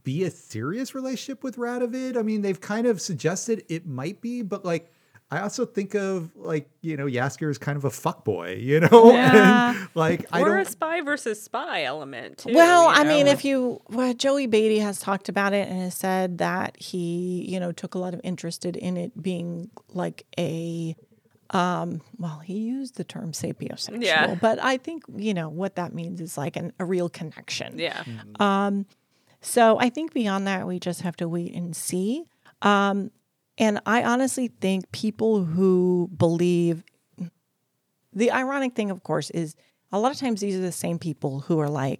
be a serious relationship with Radovid? I mean, they've kind of suggested it might be, but I also think of Jaskier is kind of a fuckboy, and, or a spy versus spy element. Too, well, Joey Batey has talked about it and has said that he, took a lot of interest in it being like a. He used the term sapiosexual, but I think, what that means is a real connection. Yeah. Mm-hmm. So I think beyond that, we just have to wait and see. And I honestly think people who believe, the ironic thing, of course, is a lot of times these are the same people who are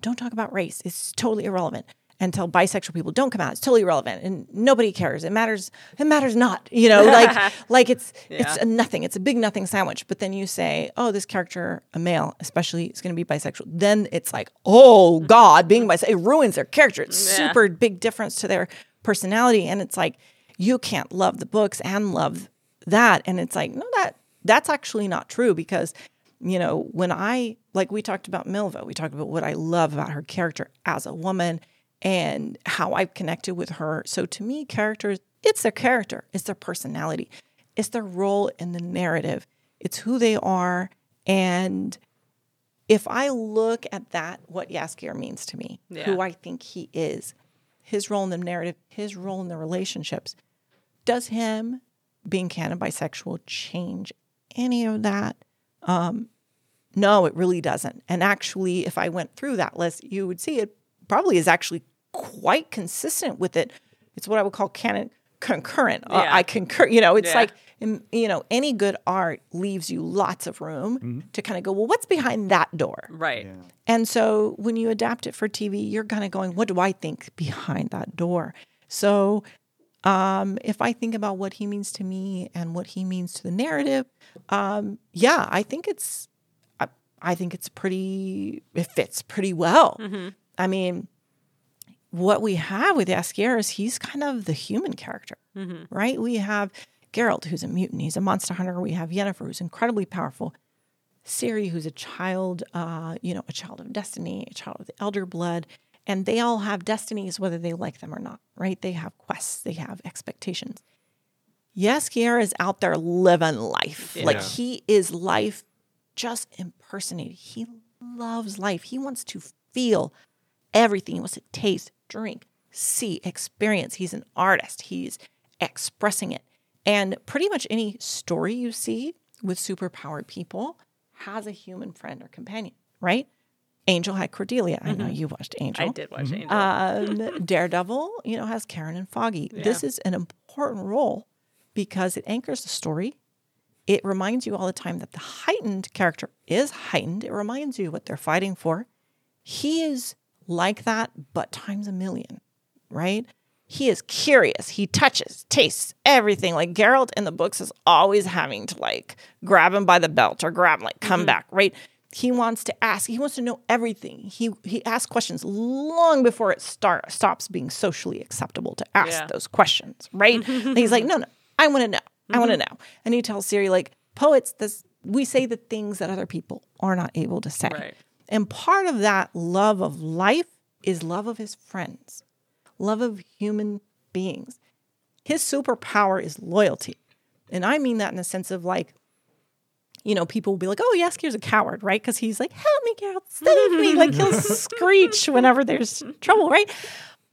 don't talk about race. It's totally irrelevant. until bisexual people don't come out. It's totally irrelevant and nobody cares. It matters not, you know, like it's a nothing. It's a big nothing sandwich. But then you say, oh, this character, a male especially, is going to be bisexual. Then it's like, oh God, being bisexual, it ruins their character. It's super big difference to their personality. And it's like, you can't love the books and love that. And it's like, no, that's actually not true because, you know, when we talked about Milva, we talked about what I love about her character as a woman and how I've connected with her. So to me, characters, it's their character, it's their personality, it's their role in the narrative, it's who they are. And if I look at that, what Jaskier means to me, who I think he is, his role in the narrative, his role in the relationships, does him being canon bisexual change any of that? No, it really doesn't. And actually, if I went through that list, you would see it probably is actually quite consistent with it. It's what I would call canon concurrent. Yeah. I concur, you know, it's like, you know, any good art leaves you lots of room to kind of go, well, what's behind that door? Right. Yeah. And so when you adapt it for TV, you're kind of going, what do I think behind that door? So if I think about what he means to me and what he means to the narrative, it fits pretty well. Mm-hmm. I mean, what we have with Jaskier is he's kind of the human character, right? We have Geralt, who's a mutant. He's a monster hunter. We have Yennefer, who's incredibly powerful. Ciri, who's a child, a child of destiny, a child of the elder blood. And they all have destinies, whether they like them or not, right? They have quests. They have expectations. Jaskier is out there living life. Yeah. Like, he is life just impersonated. He loves life. He wants to feel everything. He wants to taste, drink, see, experience. He's an artist. He's expressing it. And pretty much any story you see with superpowered people has a human friend or companion, right? Angel had Cordelia. I know you watched Angel. I did watch Angel. Daredevil, has Karen and Foggy. Yeah. This is an important role because it anchors the story. It reminds you all the time that the heightened character is heightened. It reminds you what they're fighting for. He is like that, but times a million, right? He is curious. He touches, tastes everything. Like, Geralt in the books is always having to grab him by the belt or grab him, come back, right? He wants to ask. He wants to know everything. He asks questions long before it stops being socially acceptable to ask those questions, right? And he's like, no, I want to know. I want to know. And he tells Ciri, poets, we say the things that other people are not able to say. Right. And part of that love of life is love of his friends. Love of human beings. His superpower is loyalty. And I mean that in the sense of people will be like, oh, Jaskier's a coward, right? Because he's like, help me, Geralt, save me. He'll screech whenever there's trouble, right?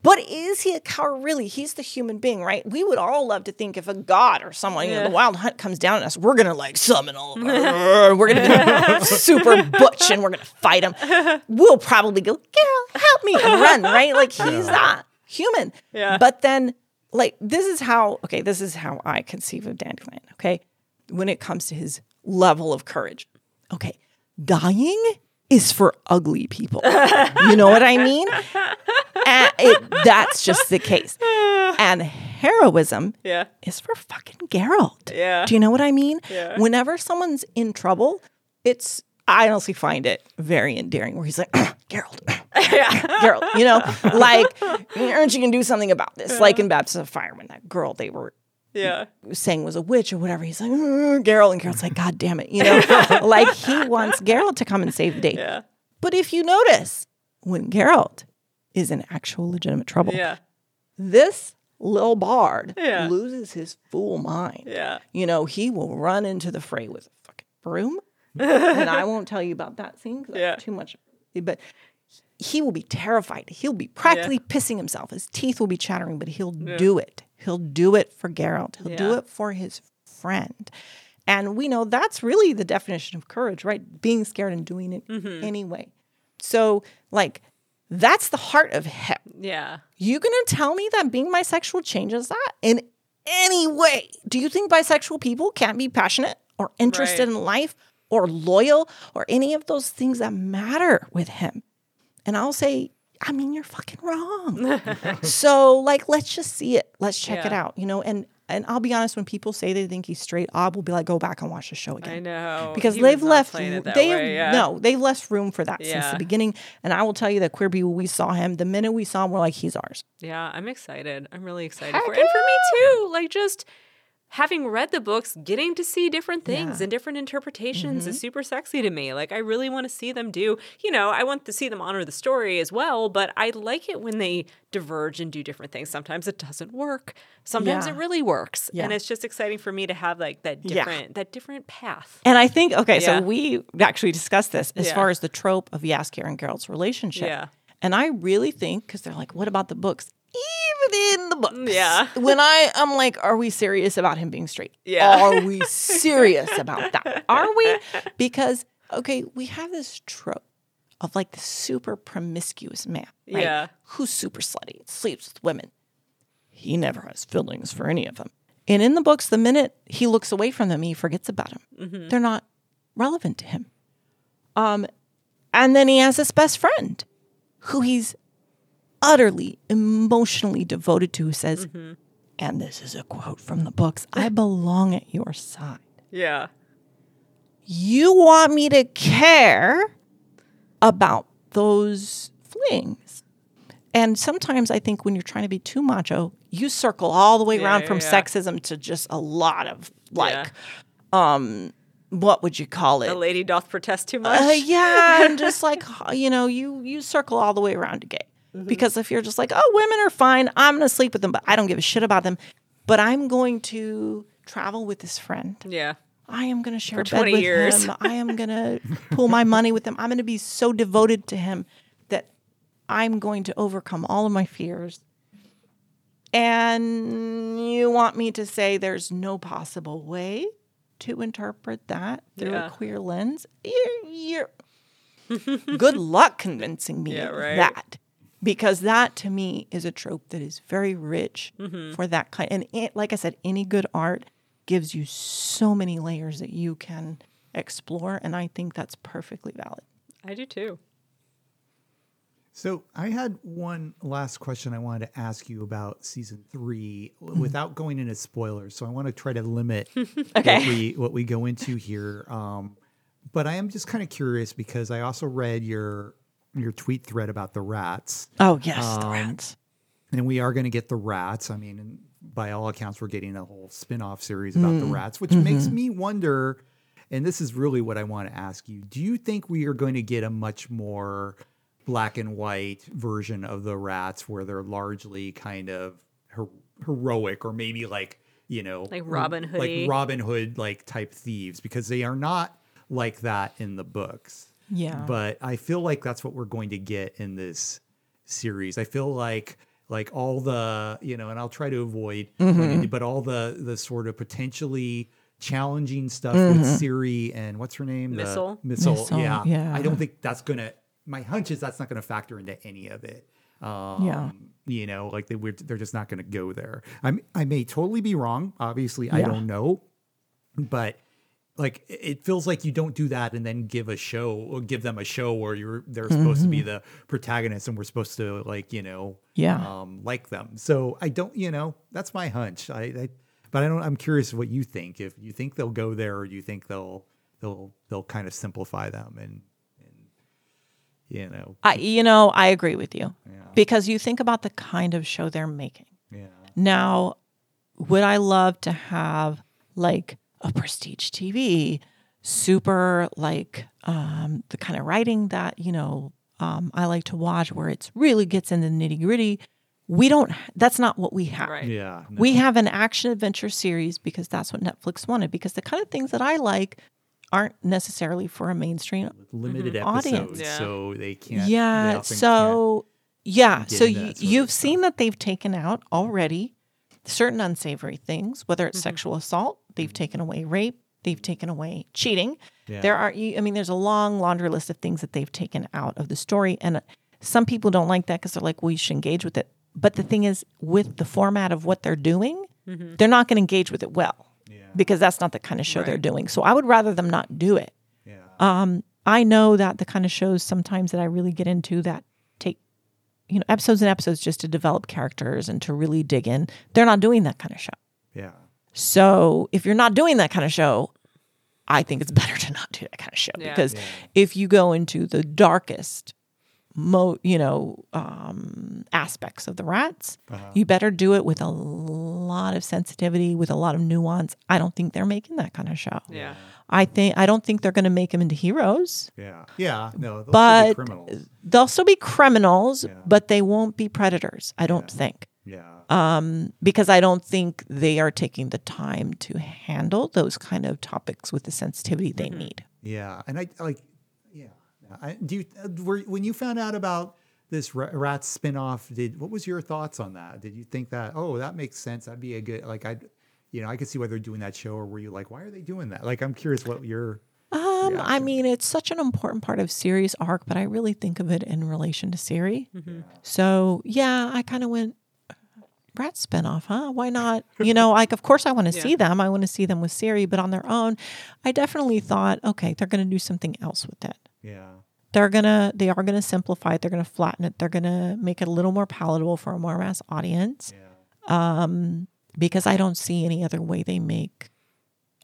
But is he a coward really? He's the human being, right? We would all love to think if a god or someone, the Wild Hunt comes down on us, we're going to summon all of our, we're going to be super butch and we're going to fight him. We'll probably go, Geralt, help me, and run, right? He's that human. Yeah. But then this is how I conceive of Dandelion, okay? When it comes to his level of courage. Okay. Dying is for ugly people. You know what I mean? That's just the case. And heroism is for fucking Geralt. Yeah. Do you know what I mean? Yeah. Whenever someone's in trouble, I honestly find it very endearing where he's like, Geralt, Geralt, aren't you going to do something about this? Yeah. Like in Baptist of Fire, when that girl they were saying was a witch or whatever, he's like, Geralt, and Geralt's like, God damn it. He wants Geralt to come and save the day. Yeah. But if you notice, when Geralt is in actual legitimate trouble, this little bard loses his fool mind. Yeah. He will run into the fray with a fucking broom. And I won't tell you about that scene because that's too much. But he will be terrified. He'll be practically pissing himself. His teeth will be chattering, but he'll do it. He'll do it for Geralt. He'll do it for his friend. And we know that's really the definition of courage, right? Being scared and doing it anyway. So, that's the heart of him. Yeah. You going to tell me that being bisexual changes that in any way? Do you think bisexual people can't be passionate or interested in life? Or loyal, or any of those things that matter with him? And I'll say I mean, you're fucking wrong. So, like, let's just see it. Let's check it out, you know? And I'll be honest, when people say they think he's straight, Ob will be like, go back and watch the show again. I know. Because they've left, they've left room for that since the beginning. And I will tell you that Queer Bee, we saw him. The minute we saw him, we're like, he's ours. Yeah, I'm excited. I'm really excited for it. And for me too. Like, just having read the books, getting to see different things and different interpretations is super sexy to me. Like, I really want to see them do, you know, I want to see them honor the story as well, but I like it when they diverge and do different things. Sometimes it doesn't work. Sometimes it really works. Yeah. And it's just exciting for me to have like that different that different path. And I think, so we actually discussed this as far as the trope of Jaskier and Geralt's relationship. Yeah. And I really think, because they're like, what about the books? Even in the books. Yeah. When I'm like, are we serious about him being straight? Yeah. Are we serious about that? Are we? Because, we have this trope of like the super promiscuous man, right? Yeah. Who's super slutty, sleeps with women. He never has feelings for any of them. And in the books, the minute he looks away from them, he forgets about them. Mm-hmm. They're not relevant to him. And then he has this best friend who he's utterly emotionally devoted to, who says, and this is a quote from the books, I belong at your side. Yeah. You want me to care about those flings. And sometimes I think when you're trying to be too macho, you circle all the way around from sexism to just a lot of like, what would you call it? A lady doth protest too much. And just like, you know, you circle all the way around to gay. Because if you're just like, oh, women are fine, I'm going to sleep with them, but I don't give a shit about them. But I'm going to travel with this friend. Yeah. I am going to share a bed with him. I am going to pool my money with him. I'm going to be so devoted to him that I'm going to overcome all of my fears. And you want me to say there's no possible way to interpret that through a queer lens? You're good luck convincing me of that. Because that, to me, is a trope that is very rich for that kind. And it, like I said, any good art gives you so many layers that you can explore. And I think that's perfectly valid. I do, too. So I had one last question I wanted to ask you about season 3 without going into spoilers. So I want to try to limit what we go into here. But I am just kind of curious because I also read your tweet thread about the rats. Oh, yes, the rats. And we are going to get the rats. I mean, and by all accounts, we're getting a whole spin-off series about the rats, which makes me wonder, and this is really what I want to ask you, do you think we are going to get a much more black and white version of the rats where they're largely kind of heroic or maybe like, you know, like Robin Hood like type thieves, because they are not like that in the books? Yeah. But I feel like that's what we're going to get in this series. I feel like all the, you know, and I'll try to avoid, but all the sort of potentially challenging stuff with Ciri and what's her name? Missile. Yeah. I don't think that's going to, my hunch is that's not going to factor into any of it. You know, like they're just not going to go there. I may totally be wrong. Obviously, I don't know, but like it feels like you don't do that and then give them a show where they're supposed to be the protagonist and we're supposed to like, you know, like them. So I don't, you know, that's my hunch. I'm curious what you think. If you think they'll go there, or you think they'll kind of simplify them and you know. I agree with you because you think about the kind of show they're making. Yeah. Now, would I love to have like a prestige TV, super like the kind of writing that, you know, I like to watch where it really gets into the nitty gritty? We don't, that's not what we have. Right. Yeah, no. We have an action adventure series because that's what Netflix wanted, because the kind of things that I like aren't necessarily for a mainstream limited audience. Yeah. So they can't. Yeah. So you've seen that they've taken out already certain unsavory things, whether it's sexual assault. They've taken away rape. They've taken away cheating. Yeah. There's a long laundry list of things that they've taken out of the story. And some people don't like that because they're like, well, you should engage with it. But the thing is, with the format of what they're doing, they're not going to engage with it well because that's not the kind of show they're doing. So I would rather them not do it. Yeah. I know that the kind of shows sometimes that I really get into that take you know, episodes and episodes just to develop characters and to really dig in. They're not doing that kind of show. Yeah. So if you're not doing that kind of show, I think it's better to not do that kind of show because if you go into the darkest, aspects of the rats, you better do it with a lot of sensitivity, with a lot of nuance. I don't think they're making that kind of show. Yeah. I don't think they're going to make them into heroes. Yeah. Yeah. No, they'll still be criminals. They'll still be criminals, but they won't be predators. I don't think. Yeah. Because I don't think they are taking the time to handle those kind of topics with the sensitivity they need. Yeah. And when you found out about this Rats spinoff, what was your thoughts on that? Did you think that, oh, that makes sense? That'd be a good, I could see why they're doing that show, or were you like, why are they doing that? Like, I'm curious what your reaction. I mean, it's such an important part of Ciri's arc, but I really think of it in relation to Ciri. Mm-hmm. So I kind of went, Rat spinoff, huh? Why not? You know, like, of course I want to see them. I want to see them with Ciri, but on their own, I definitely thought, okay, they're going to do something else with it. Yeah. They are going to simplify it. They're going to flatten it. They're going to make it a little more palatable for a more mass audience. Yeah. Because I don't see any other way they make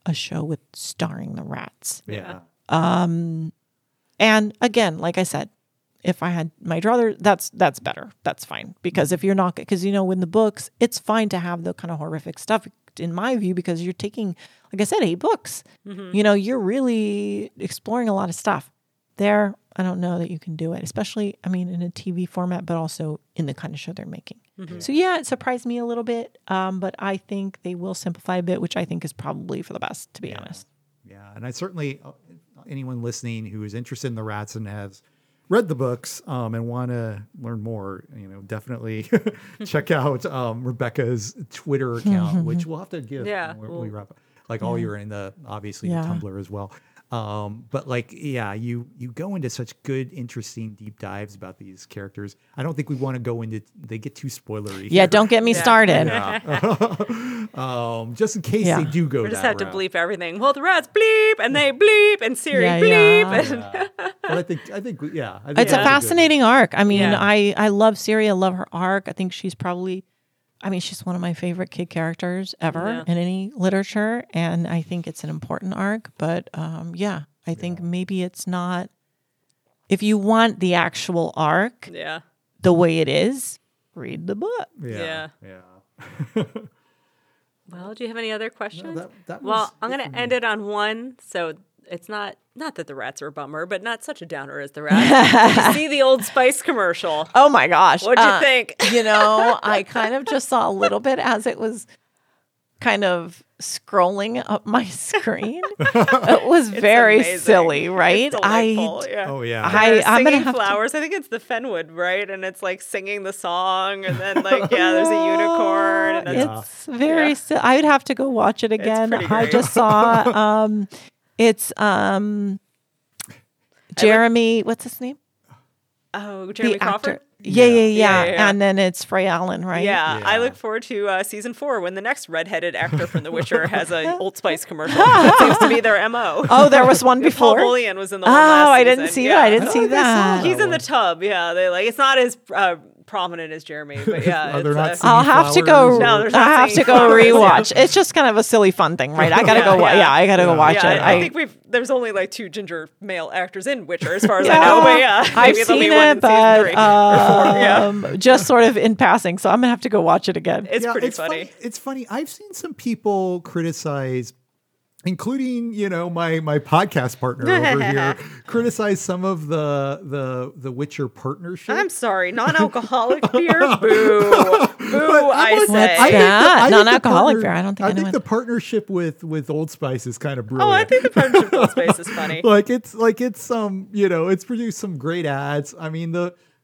a show with starring the rats. Yeah. And again, like I said, if I had my brother, that's better. That's fine. Because if you're not, in the books, it's fine to have the kind of horrific stuff, in my view, because you're taking, like I said, 8 books. Mm-hmm. You're really exploring a lot of stuff. There, I don't know that you can do it, especially, in a TV format, but also in the kind of show they're making. Mm-hmm. So it surprised me a little bit. But I think they will simplify a bit, which I think is probably for the best, to be honest. Yeah. And I certainly, anyone listening who is interested in the rats and has read the books and want to learn more, definitely check out Rebekah's Twitter account, which we'll have to give when we wrap up. Like all you're in the, obviously, the Tumblr as well. You go into such good, interesting deep dives about these characters. I don't think we want to go into, they get too spoilery. Yeah. Don't get me started. Yeah. Just in case they do go. We just have to bleep everything. Well, the rats bleep and they bleep and Ciri bleep. Yeah. Well, I think it's a fascinating arc. I love Ciri. I love her arc. I think she's probably, she's one of my favorite kid characters ever in any literature, and I think it's an important arc. But I think maybe it's not, if you want the actual arc the way it is, read the book. Yeah. Well, do you have any other questions? No, I'm going to end it on one. So it's not that the rats are a bummer, but not such a downer as the rats. Did you see the Old Spice commercial? Oh my gosh. What'd you think? I kind of just saw a little bit as it was kind of scrolling up my screen. It was very silly, right? It's delightful. I'm gonna have flowers. I think it's the Fenwood, right? And it's like singing the song, and then like there's a unicorn. And it's very silly. I would have to go watch it again. I just saw it's Jeremy, what's his name? Oh, Jeremy Crawford? Yeah. And then it's Freya Allen, right? Yeah. I look forward to season 4 when the next redheaded actor from The Witcher has an Old Spice commercial. That seems to be their MO. Oh, there was one before? Paul Bullion was in the one last season. I didn't see that. He's in the tub, They it's not as prominent as Jeremy, but I'll have to go rewatch. It's just kind of a silly fun thing, right? I gotta go watch it. I think there's only like 2 ginger male actors in Witcher, as far as I know. But I've seen it, but just sort of in passing. So I'm gonna have to go watch it again. It's pretty funny. It's funny. I've seen some people criticize, including my podcast partner over here, criticized some of the Witcher partnership. I'm sorry, non-alcoholic beer, boo, boo. I said non-alcoholic beer. I don't think I think the partnership with Old Spice is kind of brilliant. Oh, I think the partnership with Old Spice is funny. It's produced some great ads.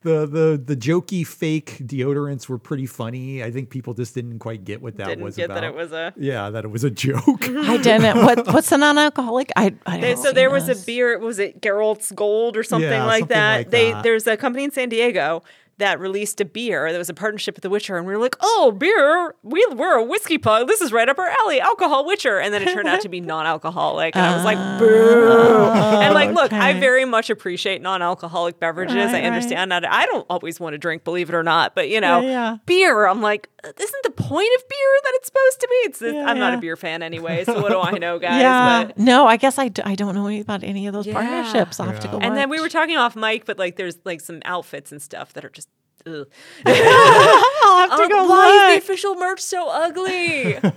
The jokey fake deodorants were pretty funny. I think people just didn't quite get what that was about. Didn't get that it was a... Yeah, that it was a joke. I didn't. What's the non-alcoholic? So there was a beer, was it Geralt's Gold or something like that? There's a company in San Diego that released a beer that was a partnership with The Witcher, and we were like, oh, beer, we're a whiskey pub. This is right up our alley, alcohol Witcher. And then it turned out to be non-alcoholic. And I was like, boo. And like, look, okay. I very much appreciate non-alcoholic beverages. Right, I understand that. I don't always want to drink, believe it or not. But, you know, beer, I'm like, isn't the point of beer that it's supposed to be? I'm not a beer fan anyway, so what do I know, guys? But, no, I guess I don't know about any of those partnerships. I'll have to go watch. Then we were talking off mic, but like there's like some outfits and stuff that are just I'll have to go. Why is the official merch so ugly? The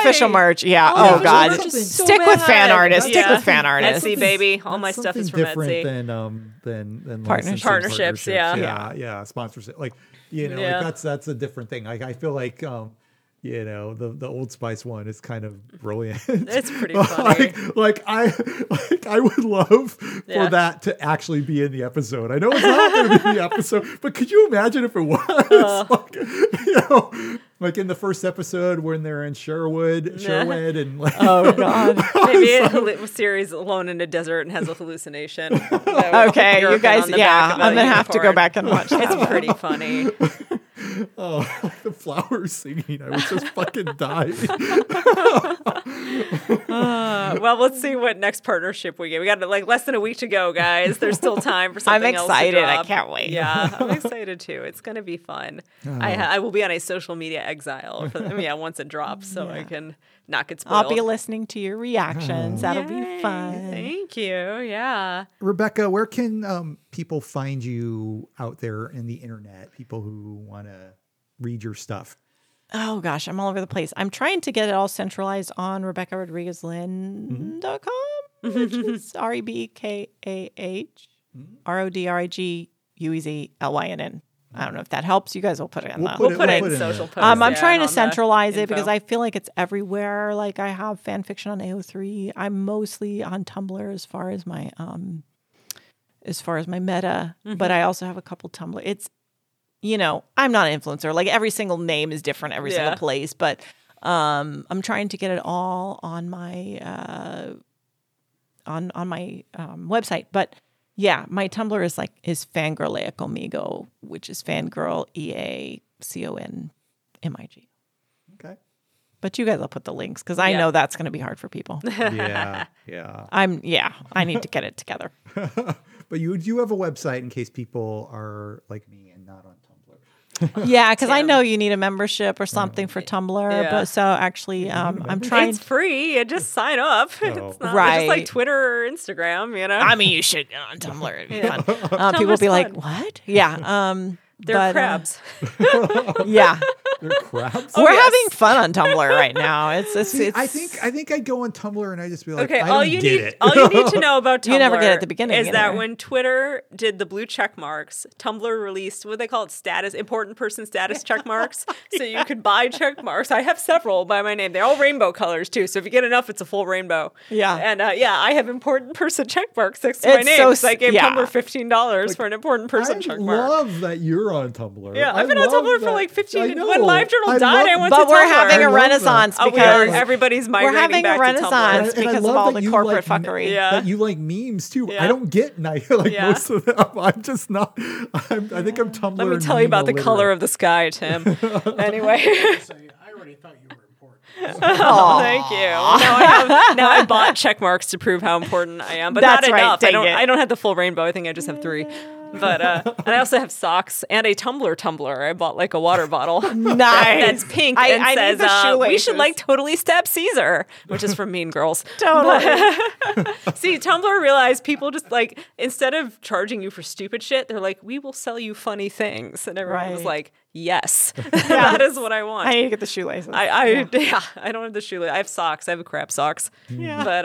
official merch, Oh God, stick with fan artists. Stick with fan artists. Etsy, baby. All my stuff is from Etsy. Than partnerships. Sponsorship. Like like that's a different thing. Like I feel like. You know, the Old Spice one is kind of brilliant. It's pretty funny. I would love for that to actually be in the episode. I know it's not going to be in the episode, but could you imagine if it was? Like in the first episode when they're in Shaerrawedd, and like, oh God, maybe a series alone in a desert and has a hallucination. Okay, you guys, I'm gonna have to go back and watch. It's pretty funny. Oh, the flowers singing! I would just fucking die. Well, let's see what next partnership we get. We got like less than a week to go, guys. There's still time for something else. I'm excited. I can't wait. Yeah, I'm excited too. It's gonna be fun. I will be on a social media exile for them, once it drops, so I can not get spoiled. I'll be listening to your reactions. That'll be fun. Thank you. Yeah, Rebekah, where can people find you out there in the internet? People who want to read your stuff. Oh gosh, I'm all over the place. I'm trying to get it all centralized on RebekahRodriguezLynn.com, which is RebekahRodriguezLynn. I don't know if that helps. You guys will put it in that. We'll put it in social posts. I'm trying to centralize it because I feel like it's everywhere. Like I have fan fiction on AO3. I'm mostly on Tumblr as far as my meta, but I also have a couple Tumblr. It's, I'm not an influencer. Like every single name is different every single place, but I'm trying to get it all on my website, but. Yeah, my Tumblr is fangirlea conmigo, which is fangirl EACONMIG. Okay. But you guys will put the links because I know that's going to be hard for people. Yeah. I need to get it together. But you do have a website in case people are like me and not on Tumblr. Because I know you need a membership or something for Tumblr. Yeah. But so actually, I'm trying. It's free. Just sign up. It's not just like Twitter or Instagram. I mean, you should get on Tumblr. It'd be fun. People will be like, "What?" Yeah. They're crabs. They're crabs. We're having fun on Tumblr right now. It's I think I'd go on Tumblr and I'd just be like, okay, all you need to know about Tumblr. You never get it at the beginning. Is that when Twitter did the blue check marks, Tumblr released what they call it important person status check marks. So you could buy check marks. I have several by my name. They're all rainbow colors too. So if you get enough, it's a full rainbow. Yeah. And I have important person check marks next to my name. So I gave Tumblr $15 for an important person check mark. I love that you're on Tumblr. Yeah, I've been on Tumblr for like 15 minutes. When LiveJournal died, I went to Tumblr. But we're having a renaissance because everybody's migrating back to Tumblr. We're having a renaissance because of all the corporate fuckery. You like memes too. Yeah. I don't get most of them. I'm just not. I think I'm Tumblr. Let me tell you about the color of the sky, Tim. Anyway. I already thought you were. Oh, thank you. Now I bought check marks to prove how important I am, but that's not enough. I don't have the full rainbow. I think I just have three. But and I also have socks and a tumbler. I bought like a water bottle. Nice. That's pink and says we should like totally stab Caesar, which is from Mean Girls. Totally. See, Tumblr realized people just like instead of charging you for stupid shit, they're like, we will sell you funny things, and everyone was like. Yes, that is what I want. I need to get the shoelaces. I don't have the shoelaces. I have socks. I have crap socks. Yeah. But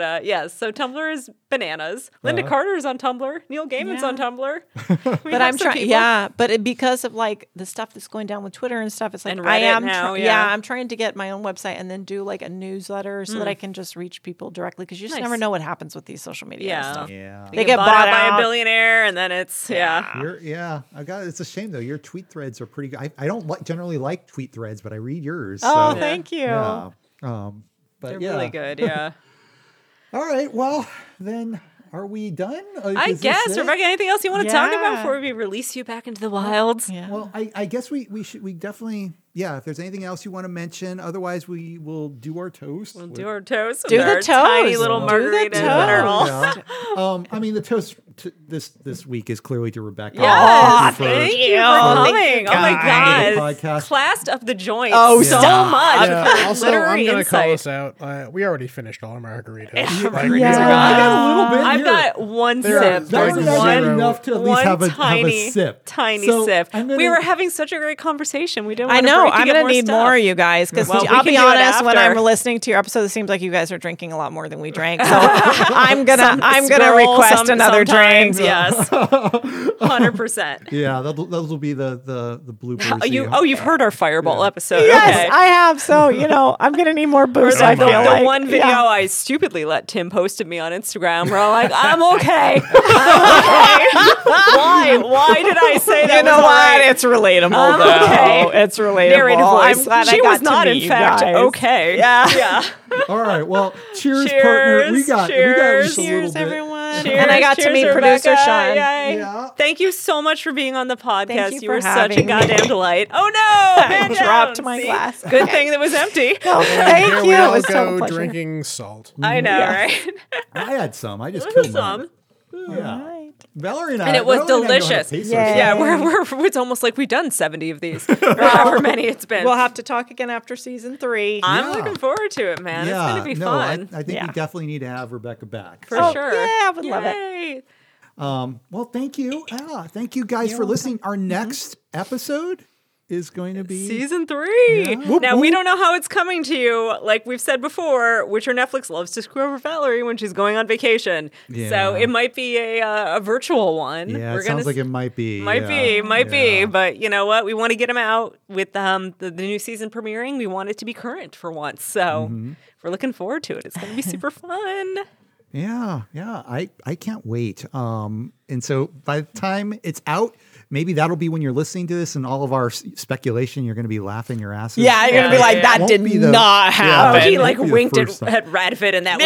so Tumblr is bananas. Linda Carter is on Tumblr. Neil Gaiman's on Tumblr. But I'm trying. Yeah, but because of like the stuff that's going down with Twitter and stuff, it's like and Reddit I am. Now, I'm trying to get my own website and then do like a newsletter so that I can just reach people directly because you just never know what happens with these social media stuff. Yeah, they get bought out by a billionaire and then it's it's a shame though. Your tweet threads are pretty good. I don't generally like tweet threads, but I read yours. Oh, so. Thank you. Yeah. They're really good, yeah. All right, well, then Are we done? I guess, Rebekah, anything else you want to talk about before we release you back into the wilds? Yeah. Well, I guess we should definitely, if there's anything else you want to mention, otherwise we will do our toast. We'll do our toast. Do the toast. Tiny little margarita. I mean, the toast this week is clearly to Rebekah. Yes. Oh, thank you for coming. Oh, my God. Classed up the joints so much. Yeah. Also, I'm going to call this out. We already finished all our margaritas. I've got one sip. That was enough to at least have a sip. Tiny sip. We were having such a great conversation. We didn't want to break to get more stuff. I'm going to need more, you guys, because I'll be honest, when I'm listening to your episode, it seems like you guys are drinking a lot more than we drank. So I'm gonna request another drink. Yes, 100%. Yeah, those will be the bloopers. You've heard our Fireball episode. Yes, okay. I have. So I'm gonna need more booze. I feel like the one video I stupidly let Tim post to me on Instagram, where I'm like, I'm okay. Why did I say that? You know what? Right? It's relatable. It's relatable. She was not, in fact, okay. Yeah. All right. Well, cheers, partner. We got just a little bit. Cheers, everyone. Cheers, and I got to meet producer Sean. Yeah. Thank you so much for being on the podcast. Thank you were such a goddamn delight. Oh no! I dropped my glass. Good thing that was empty. Thank you. It was so pleasure. Drinking salt. I know, right? I had some. I just killed some. Yeah. Valerie and I, and it was delicious. It's almost like we've done 70 of these, or however many it's been. We'll have to talk again after season 3. I'm looking forward to it, man. It's going to be fun. I think we definitely need to have Rebekah back for sure. Yeah, I would love it. Well, thank you. Thank you guys for listening. Our next episode is going to be season 3. Yeah. Now we don't know how it's coming to you. Like we've said before, Witcher Netflix loves to screw over Valerie when she's going on vacation. Yeah. So it might be a virtual one. Yeah, it sounds like it might be. Might be. But you know what? We want to get them out with the new season premiering. We want it to be current for once. So we're looking forward to it. It's going to be super fun. Yeah. I can't wait. And so by the time it's out, maybe that'll be when you're listening to this, and all of our speculation, you're going to be laughing your ass off. Yeah, you're going to be like, that did not happen. He like winked at Radford, and that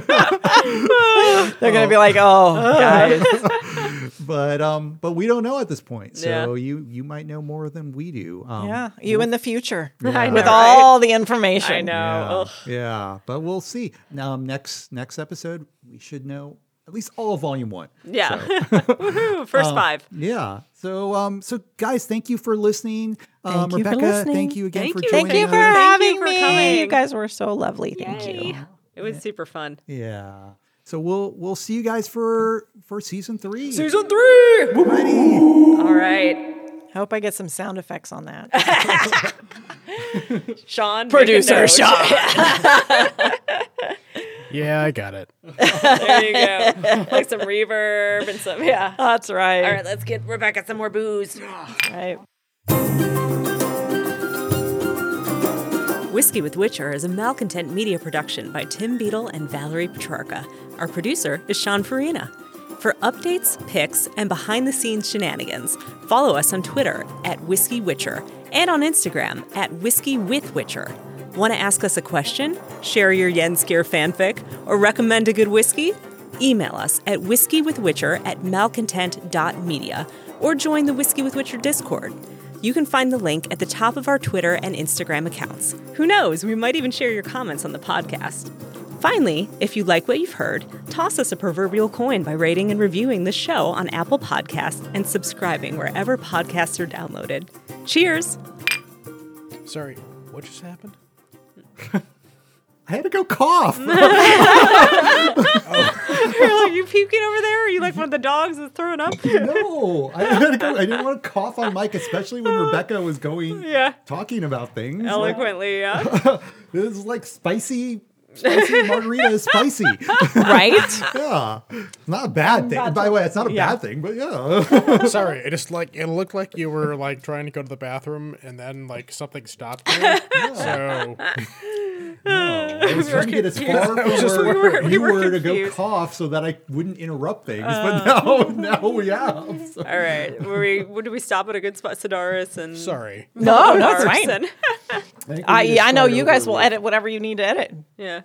was it. They're going to be like, guys. But we don't know at this point, so you might know more than we do. You in the future with all the information. I know. Yeah, but we'll see. Now, next episode, we should know at least all of Volume 1. Yeah. So. Woohoo! First 5. Yeah. So guys, thank you for listening. Thank Rebekah, you for listening. Thank you again for joining us. Thank you for having me. Coming. You guys were so lovely. Yay. Thank you. It was super fun. Yeah. So we'll see you guys for season 3. Season 3! Ready. All right. Hope I get some sound effects on that. Sean. Producer Sean. Yeah, I got it. There you go. Like some reverb and some, That's right. All right, let's get Rebekah some more booze. Right. Whiskey with Witcher is a Malcontent Media production by Tim Beadle and Valerie Petrarca. Our producer is Sean Farina. For updates, picks, and behind-the-scenes shenanigans, follow us on Twitter @WhiskeyWitcher and on Instagram @WhiskeyWithWitcher. Want to ask us a question, share your Jaskier fanfic, or recommend a good whiskey? Email us at whiskeywithwitcher@malcontent.media or join the Whiskey with Witcher Discord. You can find the link at the top of our Twitter and Instagram accounts. Who knows, we might even share your comments on the podcast. Finally, if you like what you've heard, toss us a proverbial coin by rating and reviewing the show on Apple Podcasts and subscribing wherever podcasts are downloaded. Cheers! Sorry, what just happened? I had to go cough. You're like, you puking over there? Are you like one of the dogs that's throwing up? No, I didn't want to cough on mic, especially when Rebekah was talking about things. Eloquently, This is like spicy margarita is spicy. Right? Yeah. Not a bad thing. By the way, it's not a bad thing, but Sorry, it just it looked like you were trying to go to the bathroom and then something stopped you. So no, I was trying to get as far as you were to go cough so that I wouldn't interrupt things, but now we have. So. All right. Did we stop at a good spot? Sedaris and... Sorry. No, it's fine. I know you guys will edit whatever you need to edit. Yeah.